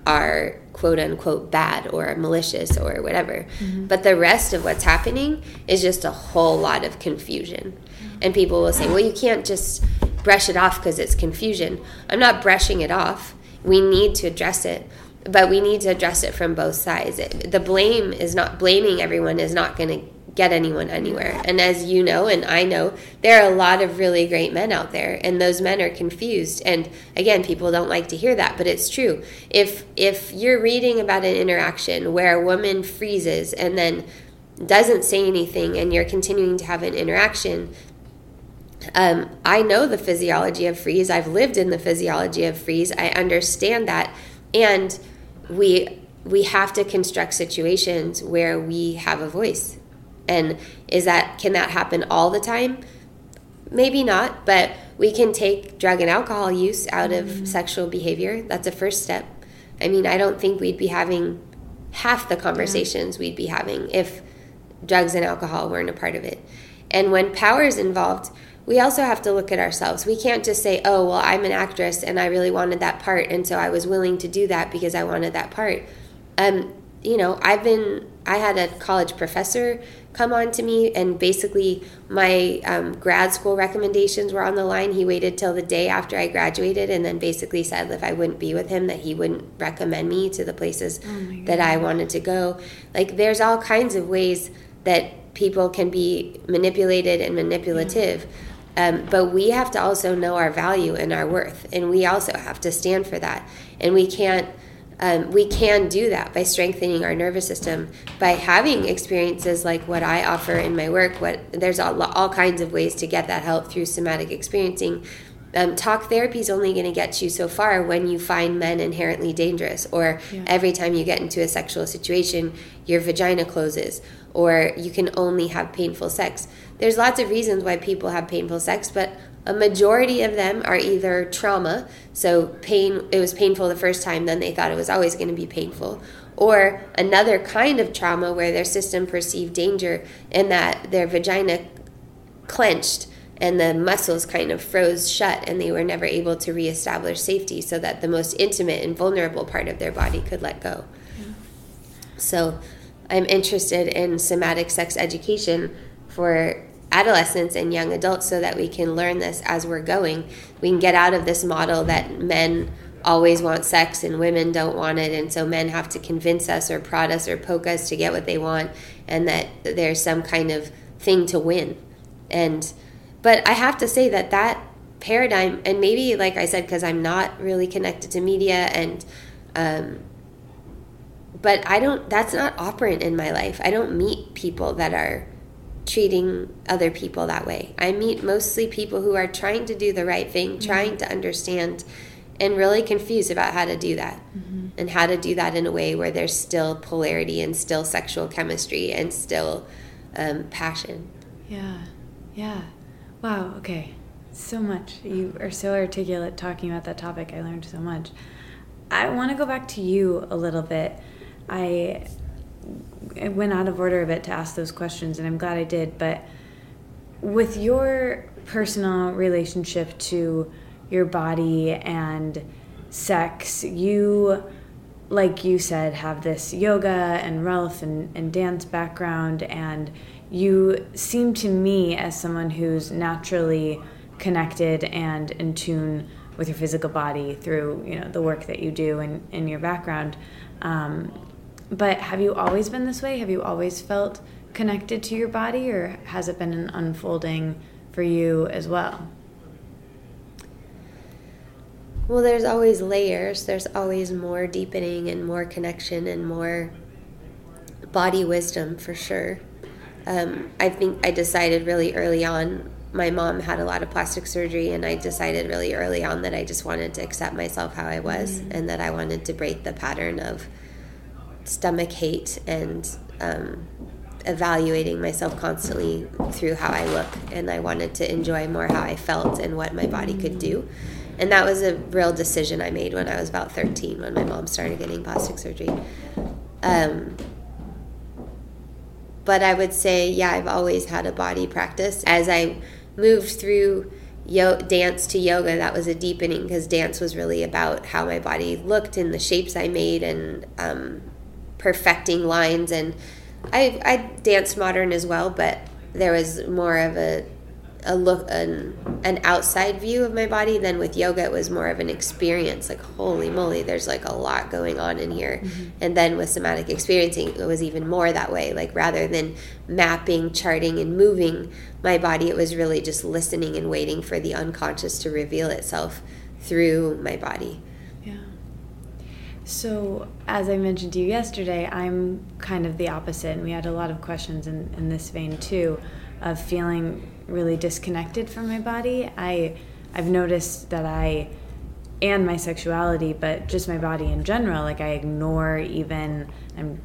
are quote unquote bad or malicious or whatever. Mm-hmm. But the rest of what's happening is just a whole lot of confusion. And people will say, well, you can't just brush it off because it's confusion. I'm not brushing it off. We need to address it. But we need to address it from both sides. The blame is not blaming everyone is not going to get anyone anywhere. And as you know, and I know, there are a lot of really great men out there, and those men are confused. And again, people don't like to hear that, but it's true. If you're reading about an interaction where a woman freezes and then doesn't say anything and you're continuing to have an interaction, I know the physiology of freeze. I've lived in the physiology of freeze. I understand that. And we have to construct situations where we have a voice. And can that happen all the time? Maybe not, but we can take drug and alcohol use out of sexual behavior. That's a first step. I mean, I don't think we'd be having half the conversations we'd be having if drugs and alcohol weren't a part of it. And when power is involved, we also have to look at ourselves. We can't just say, oh, well, I'm an actress and I really wanted that part, and so I was willing to do that because I wanted that part. I had a college professor come on to me, and basically my grad school recommendations were on the line. He waited till the day after I graduated and then basically said if I wouldn't be with him, that he wouldn't recommend me to the places that I wanted to go. Like, there's all kinds of ways that people can be manipulated and manipulative. But we have to also know our value and our worth, and we also have to stand for that. And we can do that by strengthening our nervous system, by having experiences like what I offer in my work. There's all kinds of ways to get that help through somatic experiencing. Talk therapy is only going to get you so far when you find men inherently dangerous, or every time you get into a sexual situation, your vagina closes, or you can only have painful sex. There's lots of reasons why people have painful sex, but a majority of them are either trauma, so pain, it was painful the first time, then they thought it was always going to be painful, or another kind of trauma where their system perceived danger and that their vagina clenched and the muscles kind of froze shut and they were never able to reestablish safety so that the most intimate and vulnerable part of their body could let go. Yeah. So I'm interested in somatic sex education for adolescents and young adults so that we can learn this as we're going. We can get out of this model that men always want sex and women don't want it, and so men have to convince us or prod us or poke us to get what they want, and that there's some kind of thing to win. But I have to say that paradigm, and maybe like I said, because I'm not really connected to media, and but that's not operant in my life. I don't meet people that are treating other people that way. I meet mostly people who are trying to do the right thing, trying to understand, and really confused about how to do that, and how to do that in a way where there's still polarity and still sexual chemistry and still passion. Yeah. Wow, okay. So much. You are so articulate talking about that topic. I learned so much. I want to go back to you a little bit. I went out of order a bit to ask those questions, and I'm glad I did, but with your personal relationship to your body and sex, you, like you said, have this yoga and Rolf and dance background, and you seem to me as someone who's naturally connected and in tune with your physical body through, the work that you do and in your background. But have you always been this way? Have you always felt connected to your body, or has it been an unfolding for you as well? Well, there's always layers. There's always more deepening and more connection and more body wisdom, for sure. I think I decided really early on, my mom had a lot of plastic surgery, and I decided really early on that I just wanted to accept myself how I was, and that I wanted to break the pattern of stomach hate and evaluating myself constantly through how I look, and I wanted to enjoy more how I felt and what my body could do. And that was a real decision I made when I was about 13, when my mom started getting plastic surgery. But I would say, I've always had a body practice. As I moved through dance to yoga, that was a deepening, because dance was really about how my body looked and the shapes I made, and perfecting lines. And I danced modern as well, but there was more of a a look, an outside view of my body. Then with yoga, it was more of an experience. Like, holy moly, there's like a lot going on in here. Mm-hmm. And then with somatic experiencing, it was even more that way. Like, rather than mapping, charting, and moving my body, it was really just listening and waiting for the unconscious to reveal itself through my body. So, as I mentioned to you yesterday, I'm kind of the opposite, and we had a lot of questions in this vein too, of feeling really disconnected from my body. I've noticed that I, and my sexuality, but just my body in general, like I ignore even, I'm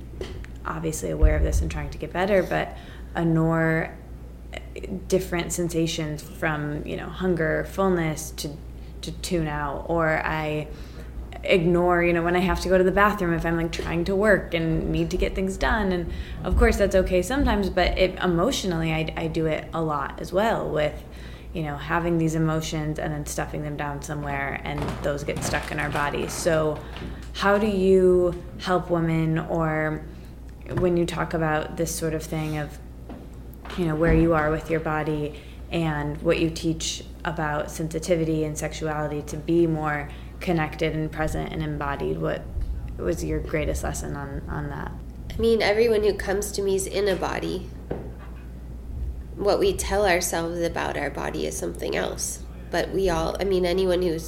obviously aware of this and trying to get better, but ignore different sensations from, you know, hunger, fullness to tune out, or I ignore, you know, when I have to go to the bathroom if I'm like trying to work and need to get things done. And of course that's okay sometimes, but it, emotionally I do it a lot as well with, you know, having these emotions and then stuffing them down somewhere, and those get stuck in our bodies. So how do you help women, or when you talk about this sort of thing of, you know, where you are with your body and what you teach about sensitivity and sexuality to be more connected and present and embodied, what was your greatest lesson on that? I mean, everyone who comes to me is in a body. What we tell ourselves about our body is something else. But we all, I mean, anyone who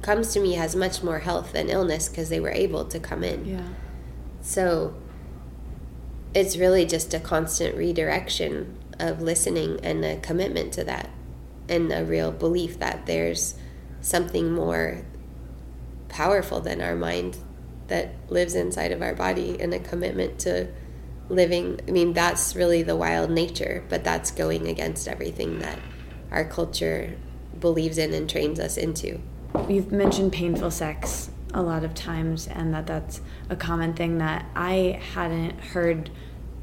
comes to me has much more health than illness because they were able to come in. Yeah. So it's really just a constant redirection of listening and a commitment to that, and a real belief that there's something more powerful than our mind that lives inside of our body, and a commitment to living. I mean, that's really the wild nature, but that's going against everything that our culture believes in and trains us into. You've mentioned painful sex a lot of times, and that's a common thing that I hadn't heard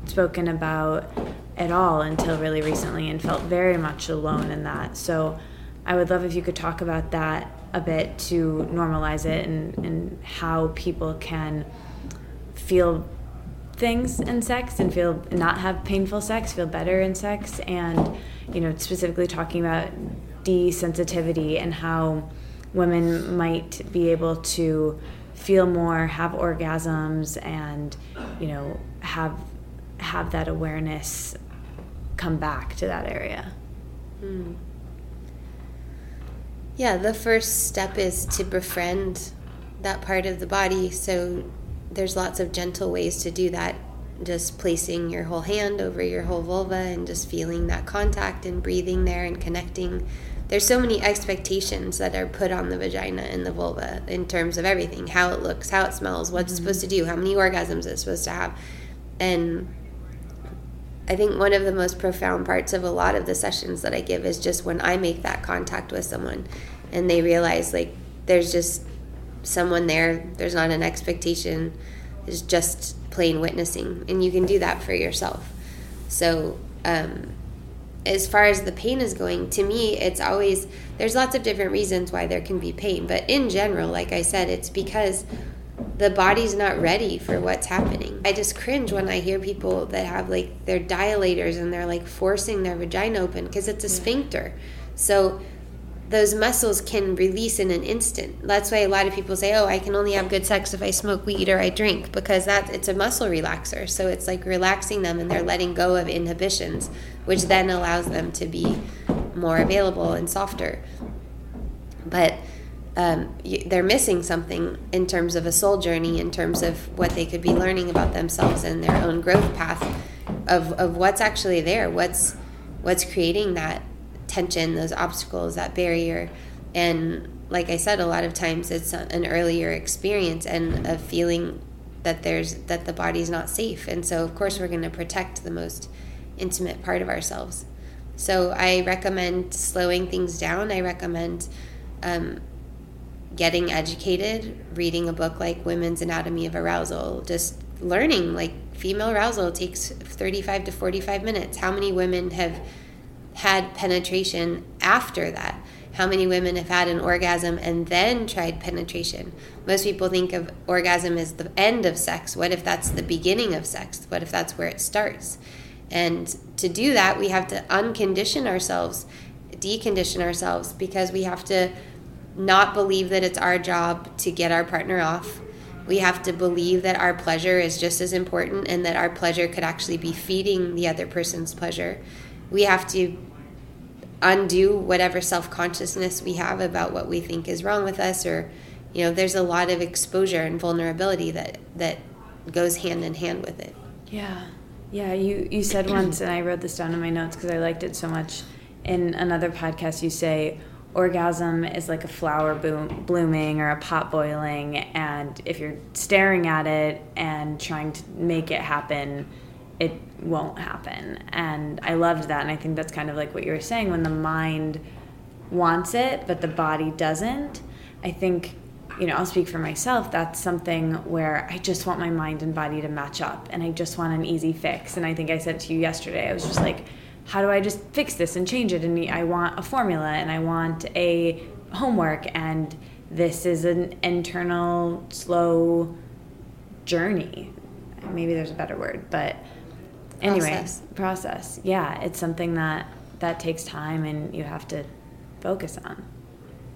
spoken about at all until really recently, and felt very much alone in that. So I would love if you could talk about that a bit, to normalize it, and how people can feel things in sex and feel, not have painful sex, feel better in sex, and, you know, specifically talking about desensitivity and how women might be able to feel more, have orgasms, and, you know, have that awareness come back to that area. Mm. Yeah, the first step is to befriend that part of the body. So there's lots of gentle ways to do that. Just placing your whole hand over your whole vulva and just feeling that contact and breathing there and connecting. There's so many expectations that are put on the vagina and the vulva in terms of everything, how it looks, how it smells, what it's supposed to do, how many orgasms it's supposed to have. And I think one of the most profound parts of a lot of the sessions that I give is just when I make that contact with someone and they realize, like, there's just someone there, there's not an expectation, it's just plain witnessing, and you can do that for yourself. So as far as the pain is going, to me, it's always, there's lots of different reasons why there can be pain, but in general, like I said, it's because the body's not ready for what's happening. I just cringe when I hear people that have, like, their dilators and they're, like, forcing their vagina open, because it's a sphincter. So those muscles can release in an instant. That's why a lot of people say, oh, I can only have good sex if I smoke weed or I drink, because it's a muscle relaxer. So it's, like, relaxing them, and they're letting go of inhibitions, which then allows them to be more available and softer. But they're missing something in terms of a soul journey, in terms of what they could be learning about themselves and their own growth path of what's actually there, what's creating that tension, those obstacles, that barrier. And like I said, a lot of times it's an earlier experience and a feeling that the body's not safe. And so of course we're going to protect the most intimate part of ourselves. So I recommend slowing things down. I recommend getting educated, reading a book like Women's Anatomy of Arousal, just learning, like, female arousal takes 35 to 45 minutes. How many women have had penetration after that? How many women have had an orgasm and then tried penetration? Most people think of orgasm as the end of sex. What if that's the beginning of sex? What if that's where it starts? And to do that, we have to uncondition ourselves, decondition ourselves, because we have to not believe that it's our job to get our partner off. We have to believe that our pleasure is just as important and that our pleasure could actually be feeding the other person's pleasure. We have to undo whatever self-consciousness we have about what we think is wrong with us, or, you know, there's a lot of exposure and vulnerability that goes hand in hand with it. Yeah, you said once, and I wrote this down in my notes because I liked it so much, in another podcast you say, orgasm is like a flower blooming or a pot boiling, and if you're staring at it and trying to make it happen, it won't happen. And I loved that, and I think that's kind of like what you were saying, when the mind wants it but the body doesn't. I think, you know, I'll speak for myself, that's something where I just want my mind and body to match up, and I just want an easy fix. And I think I said to you yesterday, I was just like, how do I just fix this and change it? And I want a formula, and I want a homework, and this is an internal slow journey. Maybe there's a better word, but anyway, process. Yeah, it's something that takes time and you have to focus on.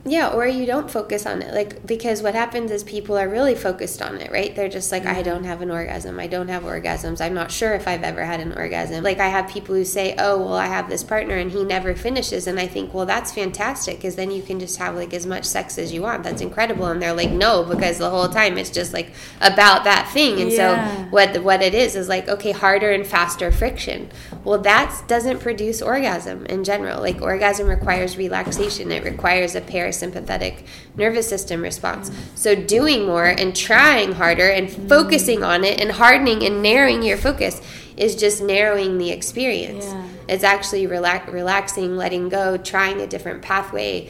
Yeah, or you don't focus on it, like, because what happens is people are really focused on it, right? They're just like, I don't have an orgasm. I don't have orgasms. I'm not sure if I've ever had an orgasm. Like, I have people who say, oh, well, I have this partner and he never finishes. And I think, well, that's fantastic, because then you can just have like as much sex as you want. That's incredible. And they're like, no, because the whole time it's just like about that thing. And so what it is like, okay, harder and faster friction. Well, that doesn't produce orgasm in general. Like, orgasm requires relaxation. It requires a parasympathetic nervous system response. So doing more and trying harder and focusing on it and hardening and narrowing your focus is just narrowing the experience. It's actually relaxing, letting go, trying a different pathway,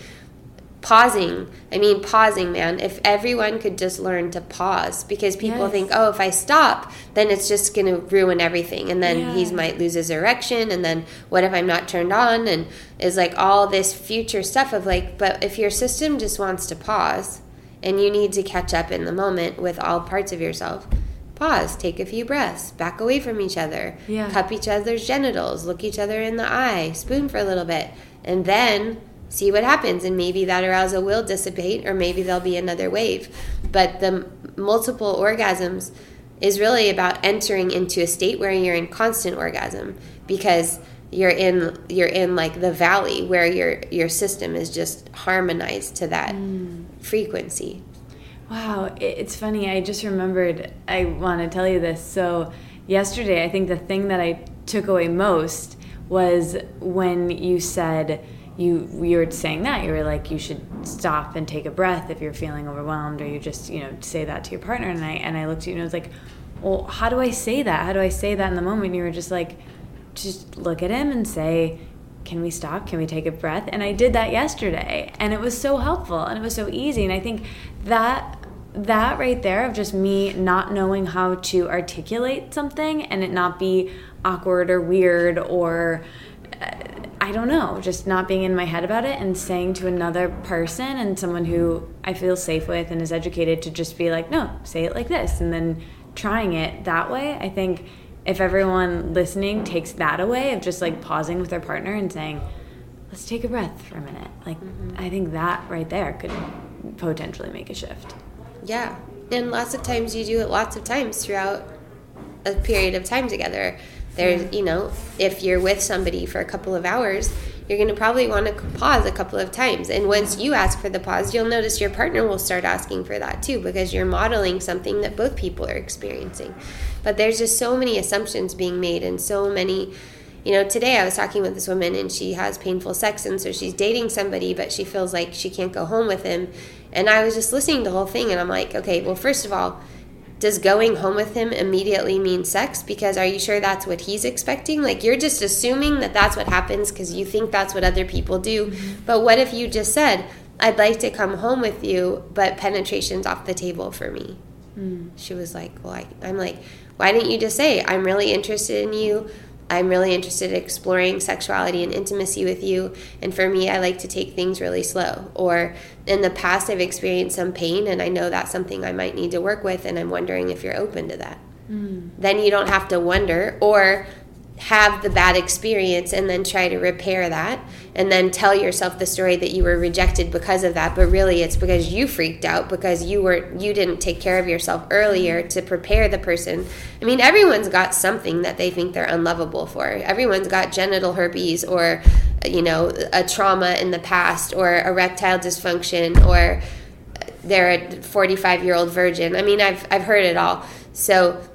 pausing, man. If everyone could just learn to pause, because people think, oh, if I stop, then it's just going to ruin everything. And then he might lose his erection. And then what if I'm not turned on? And is like all this future stuff of like, but if your system just wants to pause and you need to catch up in the moment with all parts of yourself, pause, take a few breaths, back away from each other, cup each other's genitals, look each other in the eye, spoon for a little bit, and then see what happens, and maybe that arousal will dissipate, or maybe there'll be another wave. But the multiple orgasms is really about entering into a state where you're in constant orgasm, because you're in like the valley where your system is just harmonized to that frequency. Wow, it's funny. I just remembered I want to tell you this. So yesterday, I think the thing that I took away most was when you said, You were saying that, you were like, you should stop and take a breath if you're feeling overwhelmed, or you just, you know, say that to your partner. And I looked at you and I was like, well, how do I say that? How do I say that in the moment? And you were just like, just look at him and say, can we stop? Can we take a breath? And I did that yesterday, and it was so helpful, and it was so easy. And I think that right there, of just me not knowing how to articulate something and it not be awkward or weird or I don't know, just not being in my head about it, and saying to another person and someone who I feel safe with and is educated to just be like, no, say it like this, and then trying it that way. I think if everyone listening takes that away, of just like pausing with their partner and saying, let's take a breath for a minute. Like, I think that right there could potentially make a shift. Yeah. And lots of times you do it lots of times throughout a period of time together. There's, you know, if you're with somebody for a couple of hours, you're going to probably want to pause a couple of times. And once you ask for the pause, you'll notice your partner will start asking for that too, because you're modeling something that both people are experiencing. But there's just so many assumptions being made, and so many, you know, today I was talking with this woman and she has painful sex, and so she's dating somebody, but she feels like she can't go home with him. And I was just listening to the whole thing, and I'm like, okay, well, first of all, does going home with him immediately mean sex? Because are you sure that's what he's expecting? Like, you're just assuming that that's what happens because you think that's what other people do. But what if you just said, I'd like to come home with you, but penetration's off the table for me? She was like, well, I'm like, why didn't you just say, I'm really interested in you. I'm really interested in exploring sexuality and intimacy with you. And for me, I like to take things really slow. Or in the past, I've experienced some pain, and I know that's something I might need to work with, and I'm wondering if you're open to that. Then you don't have to wonder. Or have the bad experience and then try to repair that and then tell yourself the story that you were rejected because of that, but really it's because you freaked out because you didn't take care of yourself earlier to prepare the person. I mean, everyone's got something that they think they're unlovable for. Everyone's got genital herpes or, you know, a trauma in the past or erectile dysfunction or they're a 45-year-old virgin. I mean, I've heard it all. So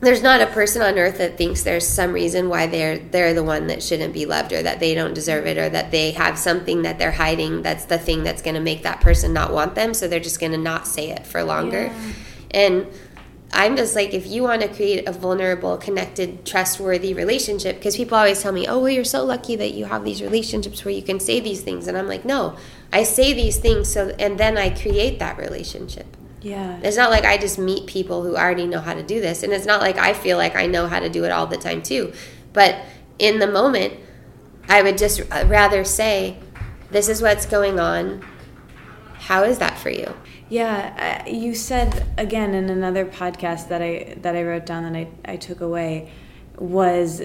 there's not a person on earth that thinks there's some reason why they're the one that shouldn't be loved or that they don't deserve it or that they have something that they're hiding that's the thing that's going to make that person not want them, so they're just going to not say it for longer. Yeah. And I'm just like, if you want to create a vulnerable, connected, trustworthy relationship, because people always tell me, oh, well, you're so lucky that you have these relationships where you can say these things. And I'm like, no, I say these things and then I create that relationship. Yeah. It's not like I just meet people who already know how to do this. And it's not like I feel like I know how to do it all the time too. But in the moment, I would just rather say, this is what's going on. How is that for you? Yeah. You said, again, in another podcast that I wrote down that I took away was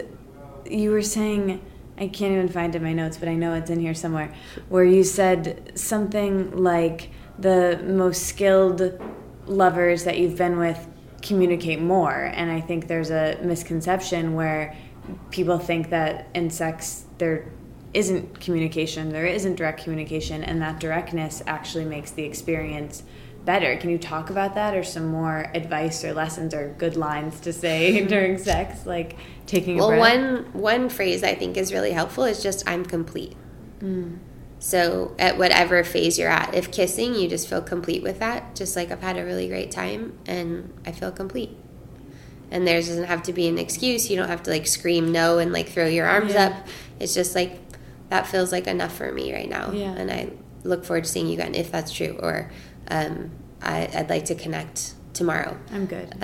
you were saying, I can't even find it in my notes, but I know it's in here somewhere, where you said something like, the most skilled lovers that you've been with communicate more. And I think there's a misconception where people think that in sex there isn't communication, there isn't direct communication, and that directness actually makes the experience better. Can you talk about that or some more advice or lessons or good lines to say during sex, like taking a breath? Well, one phrase I think is really helpful is just, I'm complete. Mm. So at whatever phase you're at, if kissing, you just feel complete with that. Just like, I've had a really great time and I feel complete. And there doesn't have to be an excuse. You don't have to like scream no and like throw your arms up. It's just like, that feels like enough for me right now. Yeah. And I look forward to seeing you again if that's true. Or I'd like to connect tomorrow. I'm good.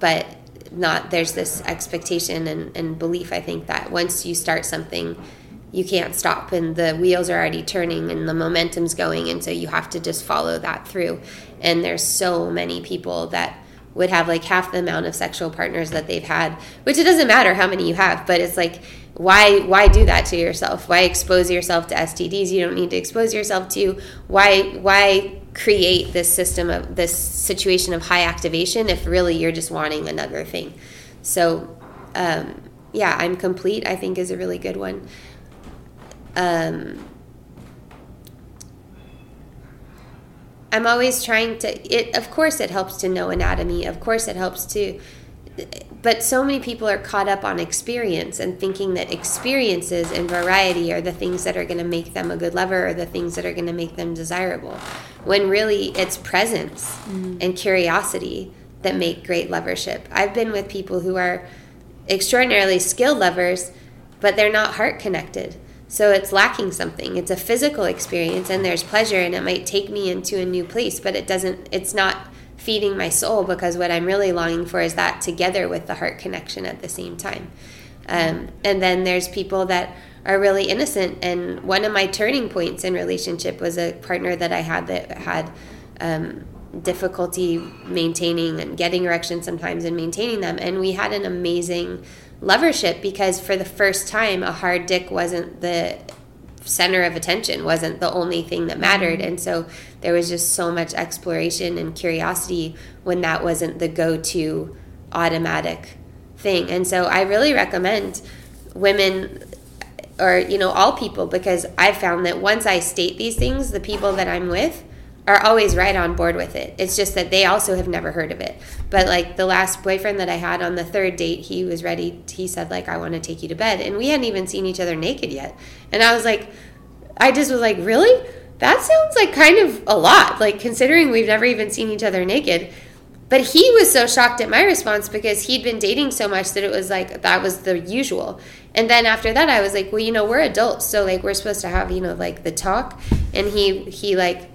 But not, there's this expectation and belief, I think, that once you start something, you can't stop, and the wheels are already turning and the momentum's going, and so you have to just follow that through. And there's so many people that would have like half the amount of sexual partners that they've had, which it doesn't matter how many you have, but it's like, why do that to yourself? Why expose yourself to STDs you don't need to expose yourself to? Why create this system of this situation of high activation if really you're just wanting another thing? So I'm complete, I think, is a really good one. I'm always trying to, of course it helps to know anatomy, of course it helps to, but so many people are caught up on experience and thinking that experiences and variety are the things that are going to make them a good lover or the things that are going to make them desirable, when really it's presence and curiosity that make great lovership. I've been with people who are extraordinarily skilled lovers, but they're not heart connected. So it's lacking something. It's a physical experience and there's pleasure and it might take me into a new place, but it's not feeding my soul, because what I'm really longing for is that together with the heart connection at the same time. And then there's people that are really innocent. And one of my turning points in relationship was a partner that I had that had difficulty maintaining and getting erections sometimes and maintaining them. And we had an amazing lovership, because for the first time a hard dick wasn't the center of attention, wasn't the only thing that mattered, and so there was just so much exploration and curiosity when that wasn't the go-to automatic thing. And so I really recommend women, or you know, all people, because I found that once I state these things, the people that I'm with are always right on board with it. It's just that they also have never heard of it. But like the last boyfriend that I had, on the third date, he was ready. He said like, I want to take you to bed. And we hadn't even seen each other naked yet. And I was like, I just was like, really? That sounds like kind of a lot, like considering we've never even seen each other naked. But he was so shocked at my response, because he'd been dating so much that it was like, that was the usual. And then after that, I was like, well, you know, we're adults. So like, we're supposed to have, you know, like the talk. And he like,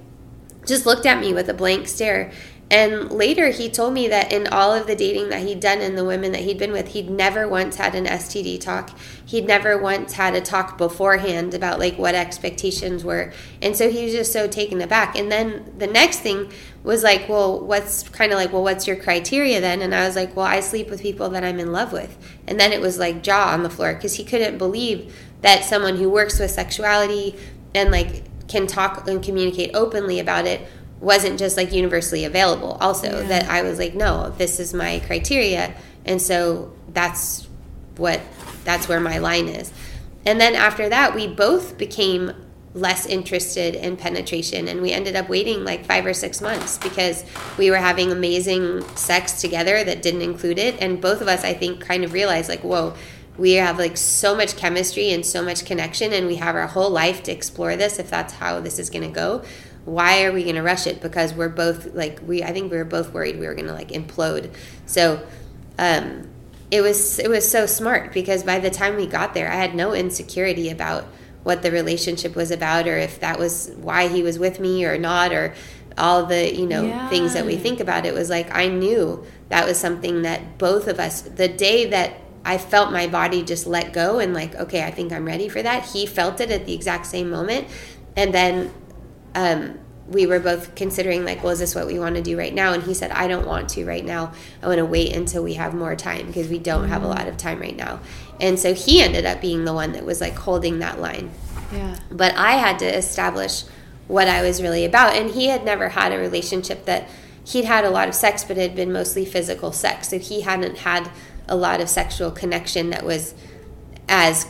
just looked at me with a blank stare, And later he told me that in all of the dating that he'd done and the women that he'd been with, he'd never once had an STD talk. He'd never once had a talk beforehand about like what expectations were. And so he was just so taken aback. And then the next thing was like, well, what's your criteria then? And I was like, well, I sleep with people that I'm in love with. And then it was like jaw on the floor, because he couldn't believe that someone who works with sexuality and like can talk and communicate openly about it wasn't just like universally available also. Yeah. That I was like, no, this is my criteria, and so that's where my line is. And then after that we both became less interested in penetration, and we ended up waiting like 5 or 6 months because we were having amazing sex together that didn't include it, and both of us I think kind of realized like, whoa, we have like so much chemistry and so much connection, and we have our whole life to explore this if that's how this is going to go. Why are we going to rush it? Because we're both like, I think we were both worried we were going to like implode. So it was so smart, because by the time we got there, I had no insecurity about what the relationship was about, or if that was why he was with me or not, or all the, things that we think about. It was like, I knew that was something that both of us, the day that I felt my body just let go and like, okay, I think I'm ready for that. He felt it at the exact same moment. And then we were both considering like, well, is this what we want to do right now? And he said, I don't want to right now. I want to wait until we have more time, because we don't have a lot of time right now. And so he ended up being the one that was like holding that line. Yeah. But I had to establish what I was really about. And he had never had a relationship that he'd had a lot of sex, but it had been mostly physical sex. So he hadn't had a lot of sexual connection that was as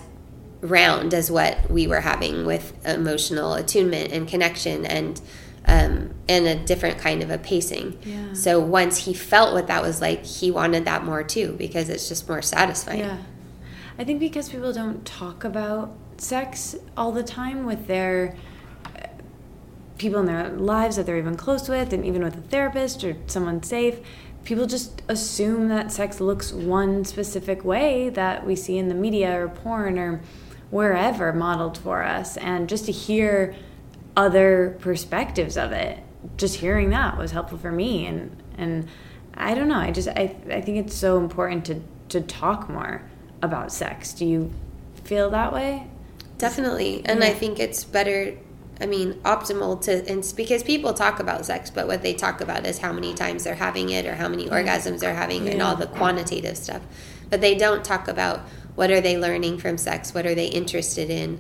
round as what we were having with emotional attunement and connection and a different kind of a pacing. Yeah. So once he felt what that was like, he wanted that more too, because it's just more satisfying. Yeah. I think because people don't talk about sex all the time with their people in their lives that they're even close with, and even with a therapist or someone safe, people just assume that sex looks one specific way that we see in the media or porn or wherever modeled for us. And just to hear other perspectives of it, just hearing that was helpful for me. And I don't know, I think it's so important to talk more about sex. Do you feel that way? Definitely. And I think it's better, optimal because people talk about sex, but what they talk about is how many times they're having it or how many orgasms they're having and all the quantitative stuff. But they don't talk about what are they learning from sex, what are they interested in,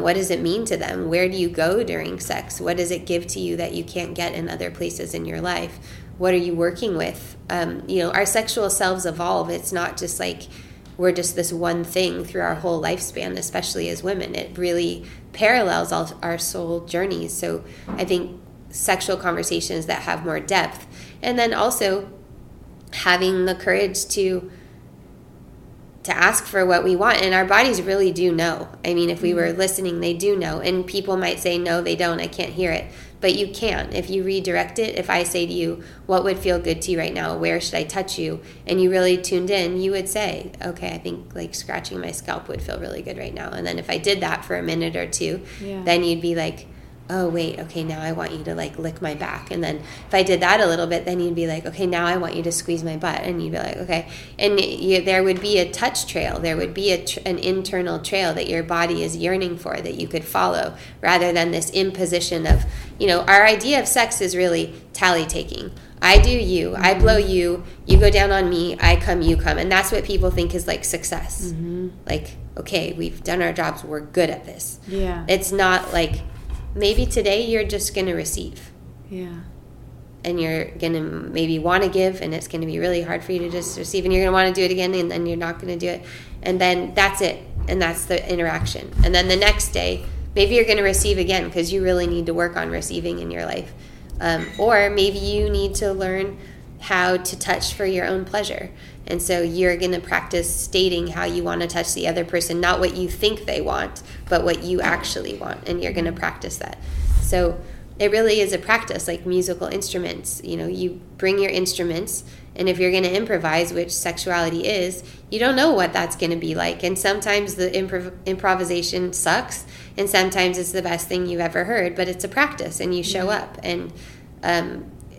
what does it mean to them, where do you go during sex, what does it give to you that you can't get in other places in your life, what are you working with. Our sexual selves evolve. It's not just like we're just this one thing through our whole lifespan, especially as women. It really parallels all our soul journeys. So I think sexual conversations that have more depth, and then also having the courage to ask for what we want. And our bodies really do know. If we were listening, they do know. And people might say, no, they don't, I can't hear it. But you can, if you redirect it. If I say to you, what would feel good to you right now? Where should I touch you? And you really tuned in, you would say, okay, I think like scratching my scalp would feel really good right now. And then if I did that for a minute or two, then you'd be like, oh, wait, okay, now I want you to like lick my back. And then if I did that a little bit, then you'd be like, okay, now I want you to squeeze my butt. And you'd be like, okay. And there would be a touch trail. There would be an internal trail that your body is yearning for that you could follow, rather than this imposition of, our idea of sex is really tally taking. I do you, I blow you, you go down on me, I come, you come. And that's what people think is like success. Mm-hmm. Like, okay, we've done our jobs, we're good at this. Yeah. It's not like, maybe today you're just going to receive. Yeah. And you're going to maybe want to give, and it's going to be really hard for you to just receive, and you're going to want to do it again, and then you're not going to do it. And then that's it. And that's the interaction. And then the next day, maybe you're going to receive again, because you really need to work on receiving in your life. Or maybe you need to learn how to touch for your own pleasure. And so you're going to practice stating how you want to touch the other person, not what you think they want, but what you actually want. And you're going to practice that. So it really is a practice, like musical instruments. You bring your instruments, and if you're going to improvise, which sexuality is, you don't know what that's going to be like. And sometimes the improvisation sucks, and sometimes it's the best thing you've ever heard, but it's a practice, and you show up. And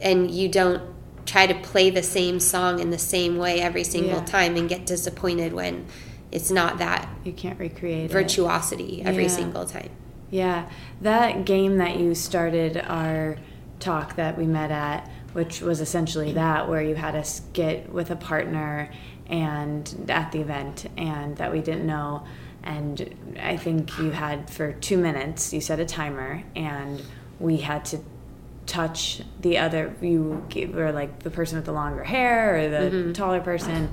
and you don't try to play the same song in the same way every single time and get disappointed when it's not that. You can't recreate virtuosity every single time. Yeah. That game that you started our talk that we met at, which was essentially that, where you had a skit with a partner and at the event and that we didn't know. And I think you had for 2 minutes, you set a timer and we had to touch the other, you were like the person with the longer hair or the taller person.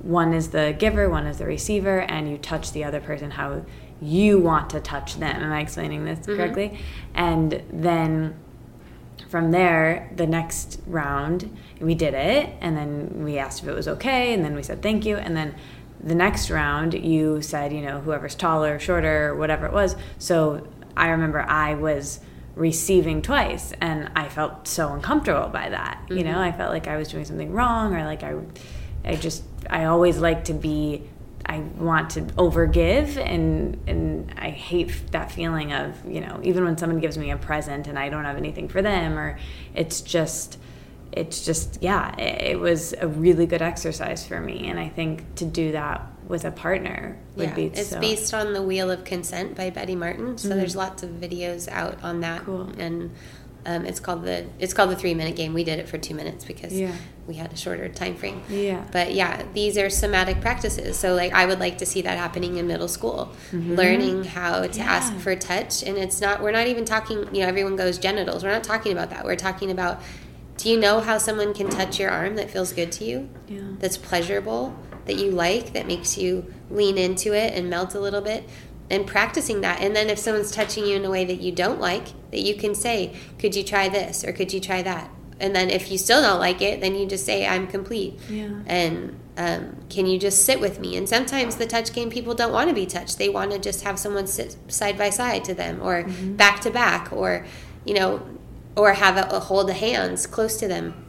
One is the giver, one is the receiver, and you touch the other person how you want to touch them. Am I explaining this correctly? And then from there, the next round, we did it, and then we asked if it was okay, and then we said thank you, and then the next round, you said, you know, whoever's taller, shorter, whatever it was. So I remember I was receiving twice, and I felt so uncomfortable by that. You know, I felt like I was doing something wrong, or like I always like to be, I want to overgive, and I hate that feeling of, you know, even when someone gives me a present and I don't have anything for them, or it's just, yeah, it was a really good exercise for me. And I think to do that with a partner would be so. It's based on the Wheel of Consent by Betty Martin. So there's lots of videos out on that. Cool. And it's called the 3-minute game. We did it for 2 minutes because we had a shorter time frame. Yeah. But yeah, these are somatic practices. So like I would like to see that happening in middle school, learning how to ask for touch. And it's not, we're not even talking, you know, everyone goes genitals. We're not talking about that. We're talking about, do you know how someone can touch your arm that feels good to you? Yeah. That's pleasurable, that you like, that makes you lean into it and melt a little bit. And practicing that. And then if someone's touching you in a way that you don't like, that you can say, could you try this or could you try that? And then if you still don't like it, then you just say, I'm complete. Yeah. And can you just sit with me? And sometimes the touch game, people don't want to be touched. They want to just have someone sit side by side to them or back to back, or, you know, or have a hold of hands close to them.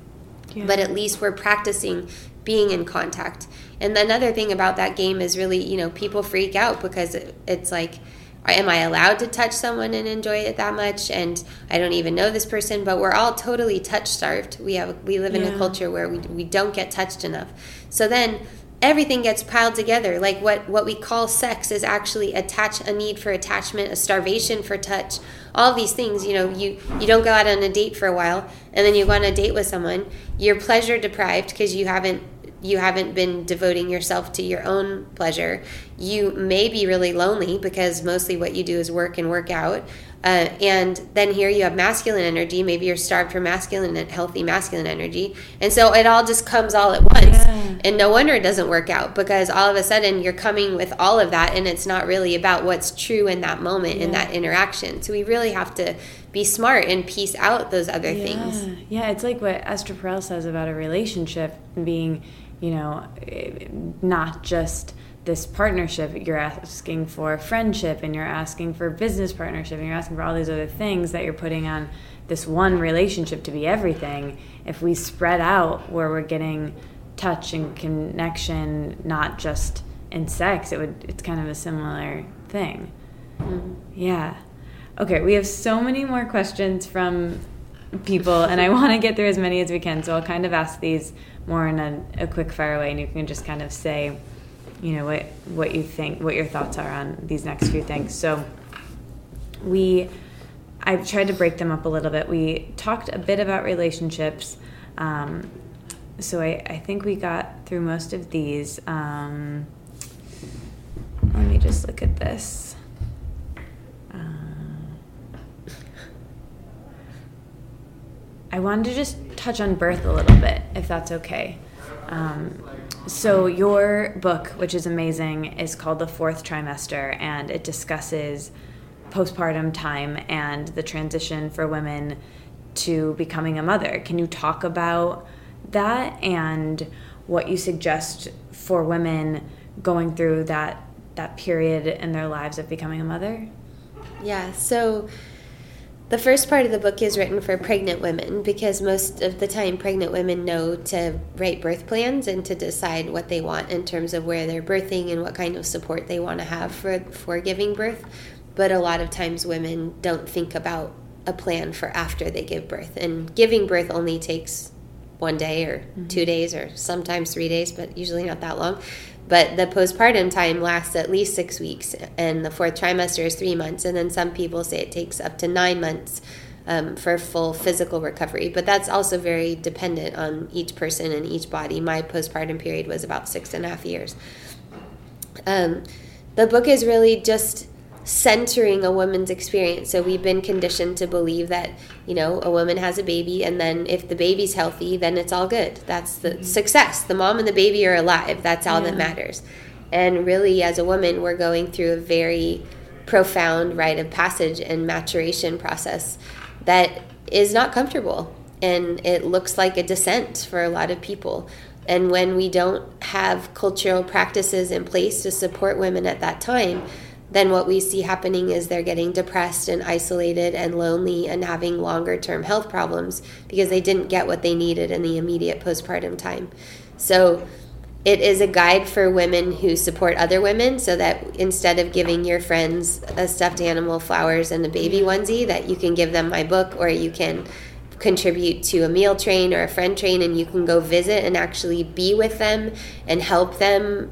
Yeah. But at least we're practicing being in contact. And another thing about that game is really, you know, people freak out because it's like, am I allowed to touch someone and enjoy it that much? And I don't even know this person, but we're all totally touch-starved. We live in a culture where we don't get touched enough. So then everything gets piled together. Like what we call sex is actually a need for attachment, a starvation for touch, all these things. You know, you don't go out on a date for a while, and then you go on a date with someone. You're pleasure-deprived because you haven't been devoting yourself to your own pleasure. You may be really lonely because mostly what you do is work and work out. And then here you have masculine energy. Maybe you're starved for masculine and healthy masculine energy. And so it all just comes all at once. Yeah. And no wonder it doesn't work out, because all of a sudden you're coming with all of that and it's not really about what's true in that moment, in that interaction. So we really have to be smart and piece out those other things. Yeah, it's like what Esther Perel says about a relationship being, you know, not just this partnership. You're asking for friendship, and you're asking for business partnership, and you're asking for all these other things that you're putting on this one relationship to be everything. If we spread out where we're getting touch and connection, not just in sex, it's kind of a similar thing. Yeah. Okay, we have so many more questions from people, and I want to get through as many as we can, so I'll kind of ask these more in a quick fire way, and you can just kind of say, you know, what you think, what your thoughts are on these next few things. So I've tried to break them up a little bit. We talked a bit about relationships, so I think we got through most of these. Let me just look at this. I wanted to just touch on birth a little bit, if that's okay. So your book, which is amazing, is called The Fourth Trimester, and it discusses postpartum time and the transition for women to becoming a mother. Can you talk about that and what you suggest for women going through that period in their lives of becoming a mother? Yeah, so the first part of the book is written for pregnant women, because most of the time pregnant women know to write birth plans and to decide what they want in terms of where they're birthing and what kind of support they want to have for giving birth. But a lot of times women don't think about a plan for after they give birth. And giving birth only takes 1 day or 2 days or sometimes 3 days, but usually not that long. But the postpartum time lasts at least 6 weeks, and the fourth trimester is 3 months. And then some people say it takes up to 9 months for full physical recovery. But that's also very dependent on each person and each body. My postpartum period was about 6.5 years. The book is really just centering a woman's experience. So we've been conditioned to believe that, you know, a woman has a baby, and then if the baby's healthy, then it's all good. That's the success. The mom and the baby are alive. That's all that matters. And really, as a woman, we're going through a very profound rite of passage and maturation process that is not comfortable. And it looks like a descent for a lot of people. And when we don't have cultural practices in place to support women at that time, then what we see happening is they're getting depressed and isolated and lonely and having longer-term health problems because they didn't get what they needed in the immediate postpartum time. So it is a guide for women who support other women, so that instead of giving your friends a stuffed animal, flowers, and a baby onesie, that you can give them my book, or you can contribute to a meal train or a friend train, and you can go visit and actually be with them and help them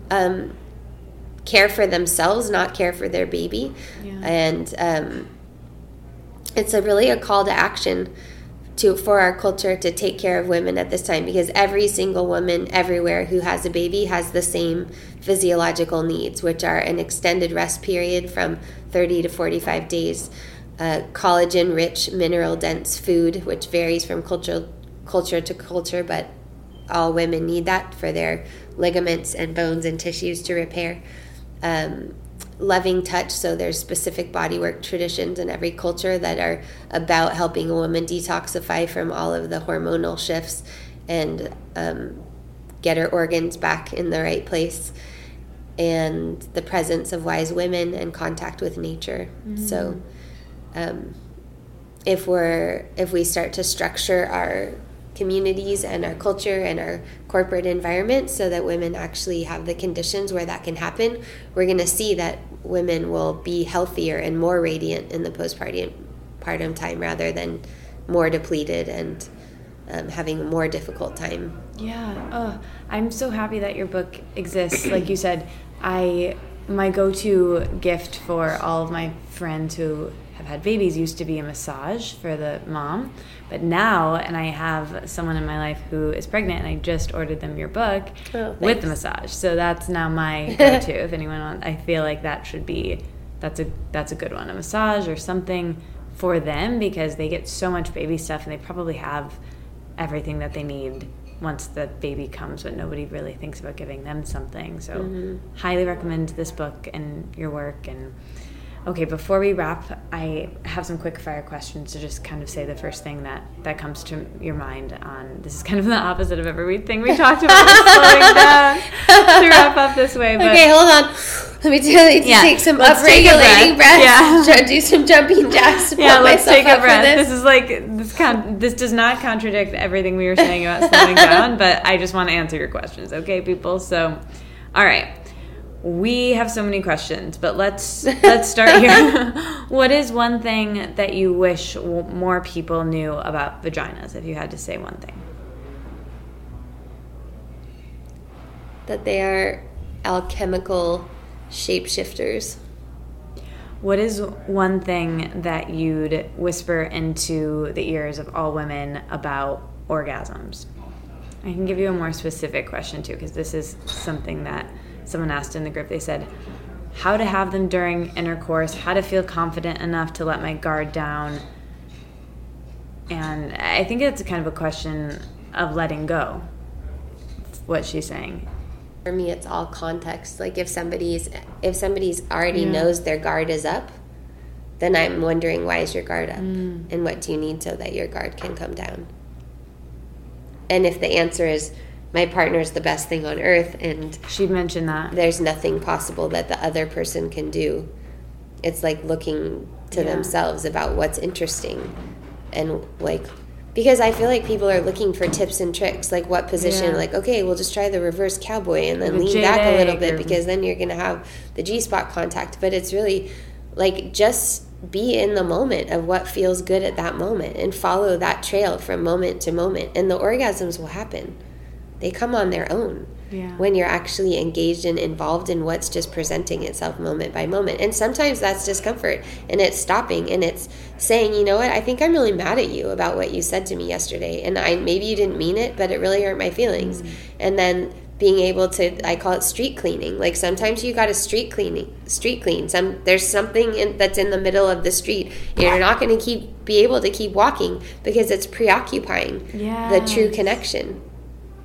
care for themselves, not care for their baby. And it's really a call to action for our culture to take care of women at this time, because every single woman everywhere who has a baby has the same physiological needs, which are an extended rest period from 30 to 45 days, collagen-rich, mineral-dense food, which varies from culture to culture, but all women need that for their ligaments and bones and tissues to repair. Loving touch, so there's specific bodywork traditions in every culture that are about helping a woman detoxify from all of the hormonal shifts and get her organs back in the right place, and the presence of wise women and contact with nature. So if we start to structure our communities and our culture and our corporate environment so that women actually have the conditions where that can happen, we're going to see that women will be healthier and more radiant in the postpartum time, rather than more depleted and having a more difficult time. I'm so happy that your book exists. Like you said, my go-to gift for all of my friends who have had babies used to be a massage for the mom, but now, and I have someone in my life who is pregnant, and I just ordered them your book with the massage. So that's now my go-to. If anyone wants, I feel like that's a good one, a massage or something for them, because they get so much baby stuff, and they probably have everything that they need once the baby comes, but nobody really thinks about giving them something. So highly recommend this book and your work. And okay, before we wrap, I have some quick fire questions to just kind of say the first thing that comes to your mind on. This is kind of the opposite of everything we talked about, slowing down to wrap up this way. But okay, hold on. Let me take some upregulating breaths. Yeah. Do some jumping jacks. Yeah, let's take a breath. This is like, this does not contradict everything we were saying about slowing down, but I just want to answer your questions, okay, people? So, all right. We have so many questions, but let's start here. What is one thing that you wish more people knew about vaginas, if you had to say one thing? That they are alchemical shapeshifters. What is one thing that you'd whisper into the ears of all women about orgasms? I can give you a more specific question, too, because this is something that someone asked in the group. They said, how to have them during intercourse, how to feel confident enough to let my guard down. And I think it's kind of a question of letting go, what she's saying. For me, it's all context. Like if somebody's already knows their guard is up, then I'm wondering, why is your guard up? And what do you need so that your guard can come down? And if the answer is, my partner's the best thing on earth, and she mentioned that there's nothing possible that the other person can do, it's like looking to themselves about what's interesting. And like, because I feel like people are looking for tips and tricks, like what position, like, okay, we'll just try the reverse cowboy and then lean back a little bit, because then you're going to have the G-spot contact. But it's really like just be in the moment of what feels good at that moment and follow that trail from moment to moment. And the orgasms will happen. They come on their own when you're actually engaged and involved in what's just presenting itself moment by moment. And sometimes that's discomfort, and it's stopping, and it's saying, you know what, I think I'm really mad at you about what you said to me yesterday. And maybe you didn't mean it, but it really hurt my feelings. And then being able to, I call it street cleaning. Like sometimes you got to street clean. There's something that's in the middle of the street. You're not going to be able to keep walking because it's preoccupying the true connection.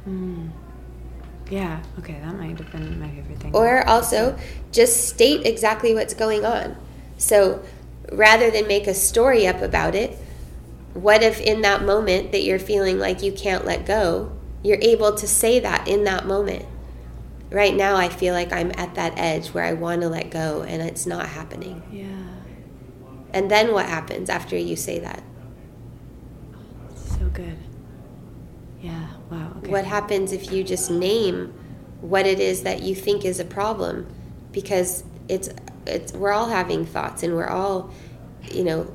Mm. Yeah, okay, that might have been my favorite thing. Or also, just state exactly what's going on. So rather than make a story up about it, what if in that moment that you're feeling like you can't let go, you're able to say that in that moment. Right now I feel like I'm at that edge where I want to let go and it's not happening. Yeah. And then what happens after you say that? So good. Yeah, wow. Okay. What happens if you just name what it is that you think is a problem? Because it's we're all having thoughts and we're all, you know,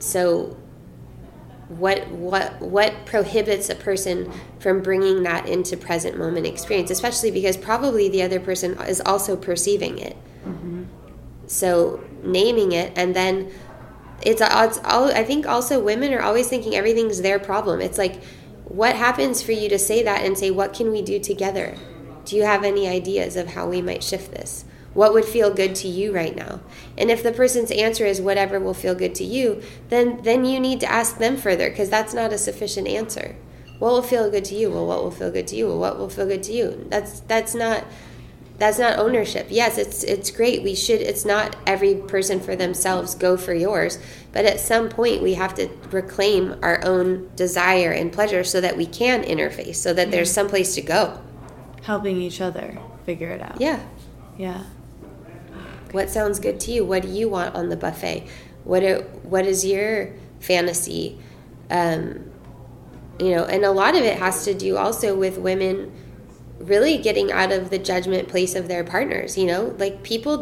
so what prohibits a person from bringing that into present moment experience, especially because probably the other person is also perceiving it. Mm-hmm. So naming it, and then it's all, I think also women are always thinking everything's their problem. It's like, what happens for you to say that and say, what can we do together? Do you have any ideas of how we might shift this? What would feel good to you right now? And if the person's answer is whatever will feel good to you, then you need to ask them further, because that's not a sufficient answer. What will feel good to you? Well, what will feel good to you? Well, what will feel good to you? That's not ownership. Yes, it's great. We should. It's not every person for themselves. Go for yours. But at some point, we have to reclaim our own desire and pleasure so that we can interface, so that there's some place to go. Helping each other figure it out. Yeah. Yeah. Okay. What sounds good to you? What do you want on the buffet? What is your fantasy? You know, and a lot of it has to do also with women really getting out of the judgment place of their partners. You know, like people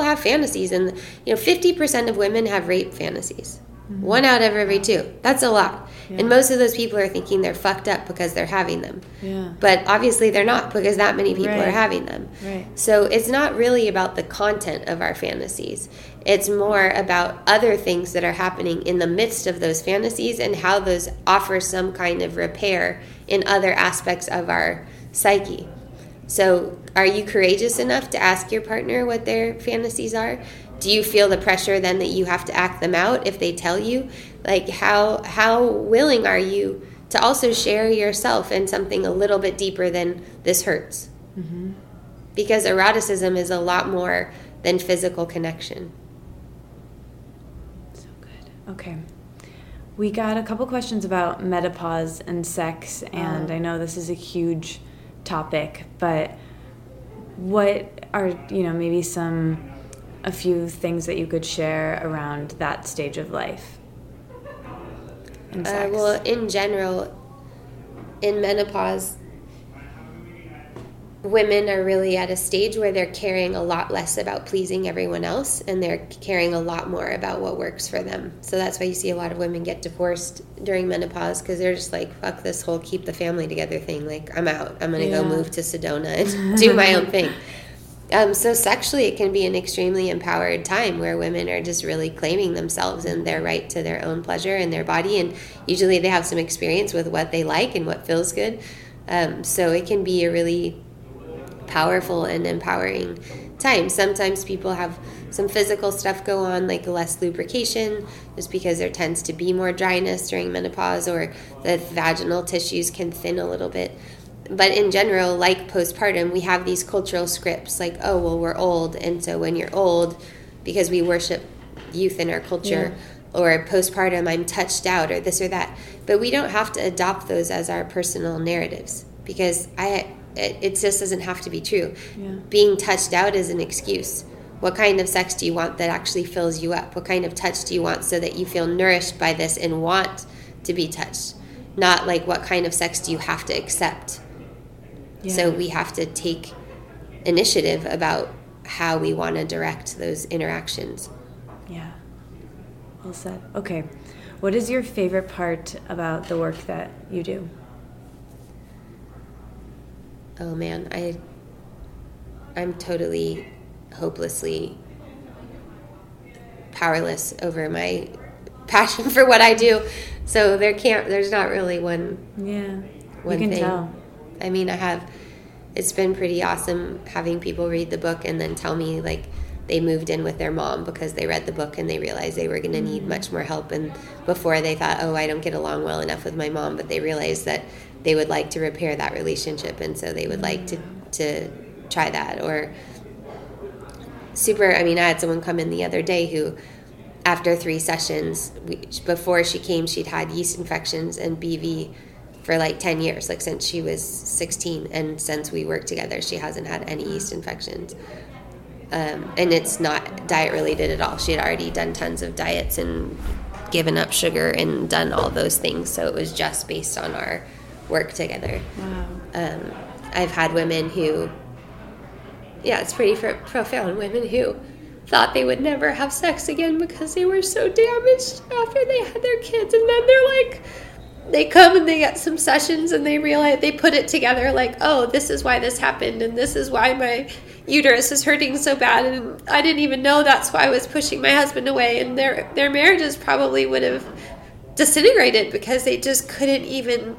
have fantasies, and you know, 50% of women have rape fantasies. Mm-hmm. 1 out of every 2. That's a lot. Yeah. And most of those people are thinking they're fucked up because they're having them. Yeah. But obviously they're not, because that many people are having them. Right. So it's not really about the content of our fantasies. It's more about other things that are happening in the midst of those fantasies and how those offer some kind of repair in other aspects of our psyche. So are you courageous enough to ask your partner what their fantasies are? Do you feel the pressure then that you have to act them out if they tell you? Like how willing are you to also share yourself in something a little bit deeper than this hurts? Mm-hmm. Because eroticism is a lot more than physical connection. So good. Okay. We got a couple questions about menopause and sex, and I know this is a huge topic, but what are, you know, maybe a few things that you could share around that stage of life? Well, in general, in menopause, women are really at a stage where they're caring a lot less about pleasing everyone else, and they're caring a lot more about what works for them. So that's why you see a lot of women get divorced during menopause, because they're just like, fuck this whole keep the family together thing. Like, I'm out. I'm going to go move to Sedona and do my own thing. So sexually, it can be an extremely empowered time where women are just really claiming themselves and their right to their own pleasure and their body. And usually they have some experience with what they like and what feels good. So it can be a really powerful and empowering time. Sometimes people have some physical stuff go on, like less lubrication, just because there tends to be more dryness during menopause, or the vaginal tissues can thin a little bit. But in general, like postpartum, we have these cultural scripts like, oh, well, we're old. And so when you're old, because we worship youth in our culture, or postpartum, I'm touched out, or this or that. But we don't have to adopt those as our personal narratives, because it just doesn't have to be true. Yeah. Being touched out is an excuse. What kind of sex do you want that actually fills you up? What kind of touch do you want so that you feel nourished by this and want to be touched? Not like, what kind of sex do you have to accept? Yeah. So we have to take initiative about how we want to direct those interactions. Yeah. Well said. Okay. What is your favorite part about the work that you do? Oh man, I'm totally hopelessly powerless over my passion for what I do. So there's not really one. Yeah. One you can thing. Tell. I mean, it's been pretty awesome having people read the book and then tell me like they moved in with their mom because they read the book and they realized they were going to need much more help. And before they thought, oh, I don't get along well enough with my mom, but they realized that they would like to repair that relationship. And so they would like to try that. Or I had someone come in the other day who, after 3 sessions, before she came, she'd had yeast infections and BV for like 10 years, like since she was 16. And since we worked together, she hasn't had any yeast infections. And it's not diet related at all. She had already done tons of diets and given up sugar and done all those things. So it was just based on our work together. Wow. I've had women who, it's pretty profound, women who thought they would never have sex again because they were so damaged after they had their kids. And then they're like, they come and they get some sessions and they realize they put it together like, oh, this is why this happened. And this is why my uterus is hurting so bad. And I didn't even know that's why I was pushing my husband away. And their marriages probably would have disintegrated because they just couldn't even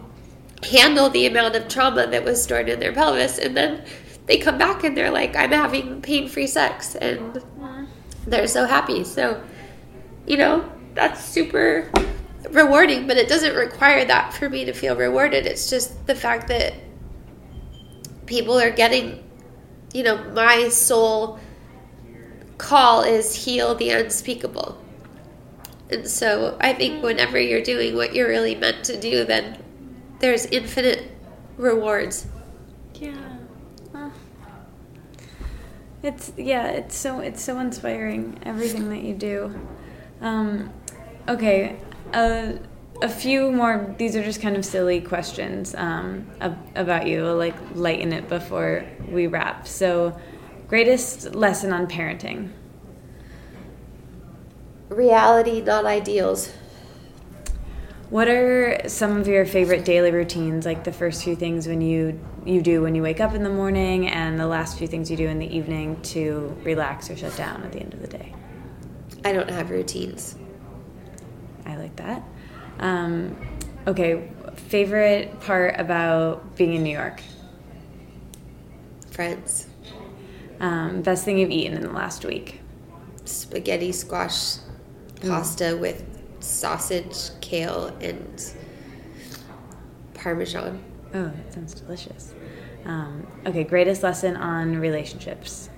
handle the amount of trauma that was stored in their pelvis. And then they come back and they're like, I'm having pain-free sex. And they're so happy. So, that's super rewarding, but it doesn't require that for me to feel rewarded. It's just the fact that people are getting, my soul call is heal the unspeakable. And so I think whenever you're doing what you're really meant to do, then there's infinite rewards. Yeah. It's so inspiring, everything that you do. Okay. A few more. These are just kind of silly questions about you. We'll lighten it before we wrap. So, greatest lesson on parenting? Reality, not ideals. What are some of your favorite daily routines? Like the first few things when you do when you wake up in the morning, and the last few things you do in the evening to relax or shut down at the end of the day. I don't have routines. I like that. Okay, favorite part about being in New York? Friends. Best thing you've eaten in the last week? Spaghetti squash pasta with sausage, kale, and Parmesan. Oh, that sounds delicious. Okay, greatest lesson on relationships?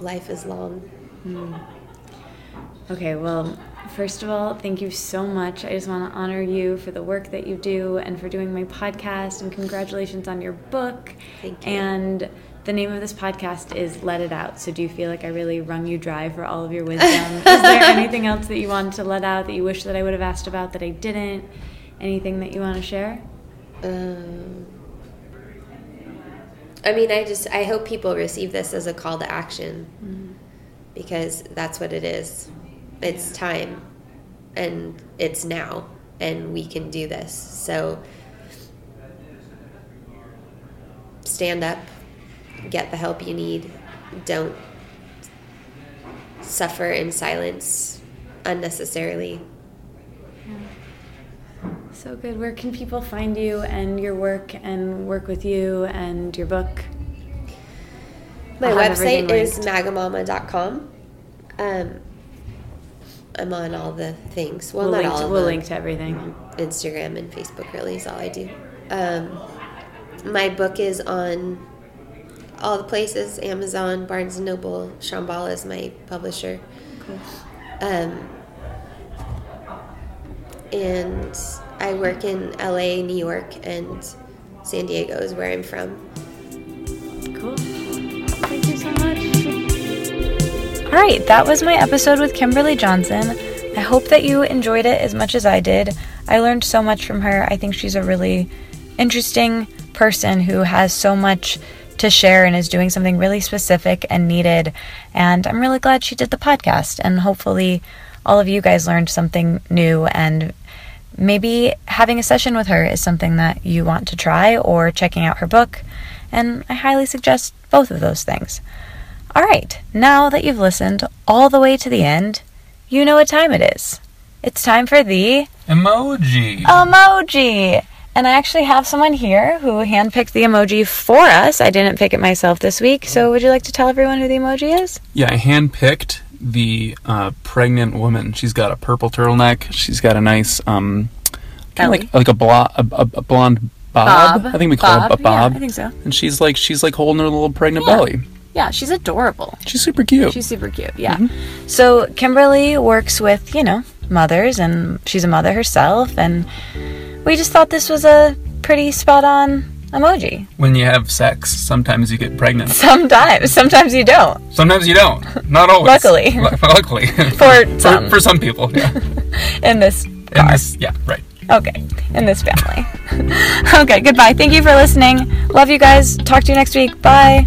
Life is long. Okay, well, first of all, thank you so much. I just want to honor you for the work that you do and for doing my podcast, and congratulations on your book. Thank you. And the name of this podcast is Let It Out. So do you feel like I really wrung you dry for all of your wisdom? Is there anything else that you wanted to let out that you wish that I would have asked about that I didn't? Anything that you want to share? I hope people receive this as a call to action, because that's what it is. It's time, and it's now, and we can do this. So stand up, get the help you need, don't suffer in silence unnecessarily. So good. Where can people find you and your work and work with you and your book? My website is magamama.com. I'm on all the things. Well, not all of them. We'll link to everything. Instagram and Facebook really is all I do. My book is on all the places: Amazon, Barnes & Noble. Shambhala is my publisher. Cool. And I work in LA, New York, and San Diego is where I'm from. Cool. Thank you so much. All right, that was my episode with Kimberly Johnson. I hope that you enjoyed it as much as I did. I learned so much from her. I think she's a really interesting person who has so much to share and is doing something really specific and needed. And I'm really glad she did the podcast. And hopefully all of you guys learned something new, and maybe having a session with her is something that you want to try, or checking out her book. And I highly suggest both of those things. All right, now that you've listened all the way to the end, you know what time it is. It's time for the... Emoji! And I actually have someone here who handpicked the emoji for us. I didn't pick it myself this week, so would you like to tell everyone who the emoji is? Yeah, I handpicked the pregnant woman. She's got a purple turtleneck. She's got a nice, kind of like a blonde bob. I think we call it a bob. Yeah, I think so. And she's like holding her little pregnant belly. Yeah, she's adorable. She's super cute. Yeah. Mm-hmm. So Kimberly works with, mothers, and she's a mother herself, and we just thought this was a pretty spot on emoji. When you have sex, sometimes you get pregnant. Sometimes you don't. Not always. Luckily. For some people, yeah. In this family. Okay, goodbye. Thank you for listening. Love you guys. Talk to you next week. Bye.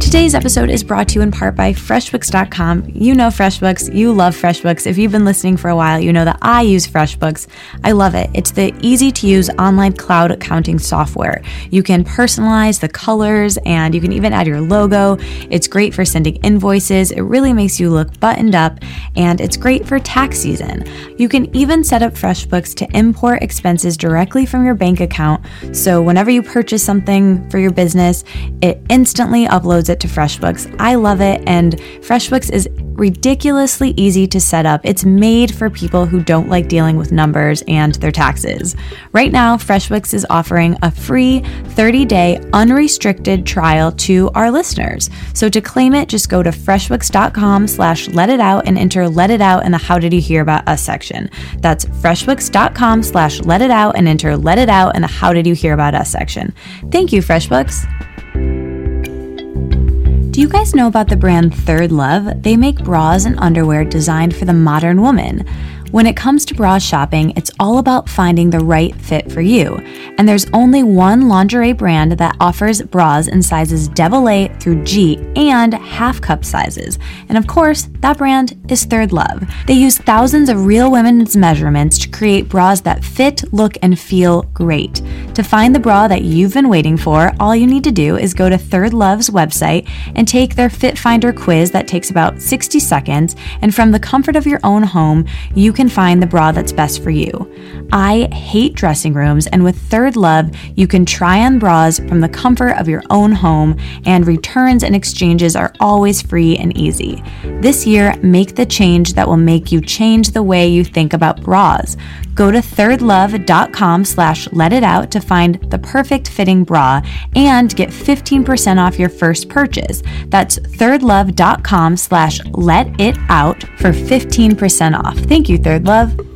Today's episode is brought to you in part by FreshBooks.com. You know FreshBooks. You love FreshBooks. If you've been listening for a while, you know that I use FreshBooks. I love it. It's the easy-to-use online cloud accounting software. You can personalize the colors, and you can even add your logo. It's great for sending invoices. It really makes you look buttoned up, and it's great for tax season. You can even set up FreshBooks to import expenses directly from your bank account. So whenever you purchase something for your business, it instantly uploads it to FreshBooks. I love it, and FreshBooks is ridiculously easy to set up. It's made for people who don't like dealing with numbers and their taxes. Right now, FreshBooks is offering a free 30-day unrestricted trial to our listeners. So to claim it, just go to freshbooks.com/letitout and enter Let It Out in the How Did You Hear About Us section. That's freshbooks.com/letitout and enter Let It Out in the How Did You Hear About Us section. Thank you, FreshBooks. Do you guys know about the brand Third Love? They make bras and underwear designed for the modern woman. When it comes to bra shopping, it's all about finding the right fit for you. And there's only one lingerie brand that offers bras in sizes AA through G and half cup sizes. And of course, that brand is Third Love. They use thousands of real women's measurements to create bras that fit, look, and feel great. To find the bra that you've been waiting for, all you need to do is go to Third Love's website and take their Fit Finder quiz that takes about 60 seconds. And from the comfort of your own home, you can find the bra that's best for you. I hate dressing rooms, and with Third Love, you can try on bras from the comfort of your own home, and returns and exchanges are always free and easy. This year, make the change that will make you change the way you think about bras. Go to thirdlove.com/letitout to find the perfect fitting bra and get 15% off your first purchase. That's thirdlove.com/letitout for 15% off. Thank you, Third Love.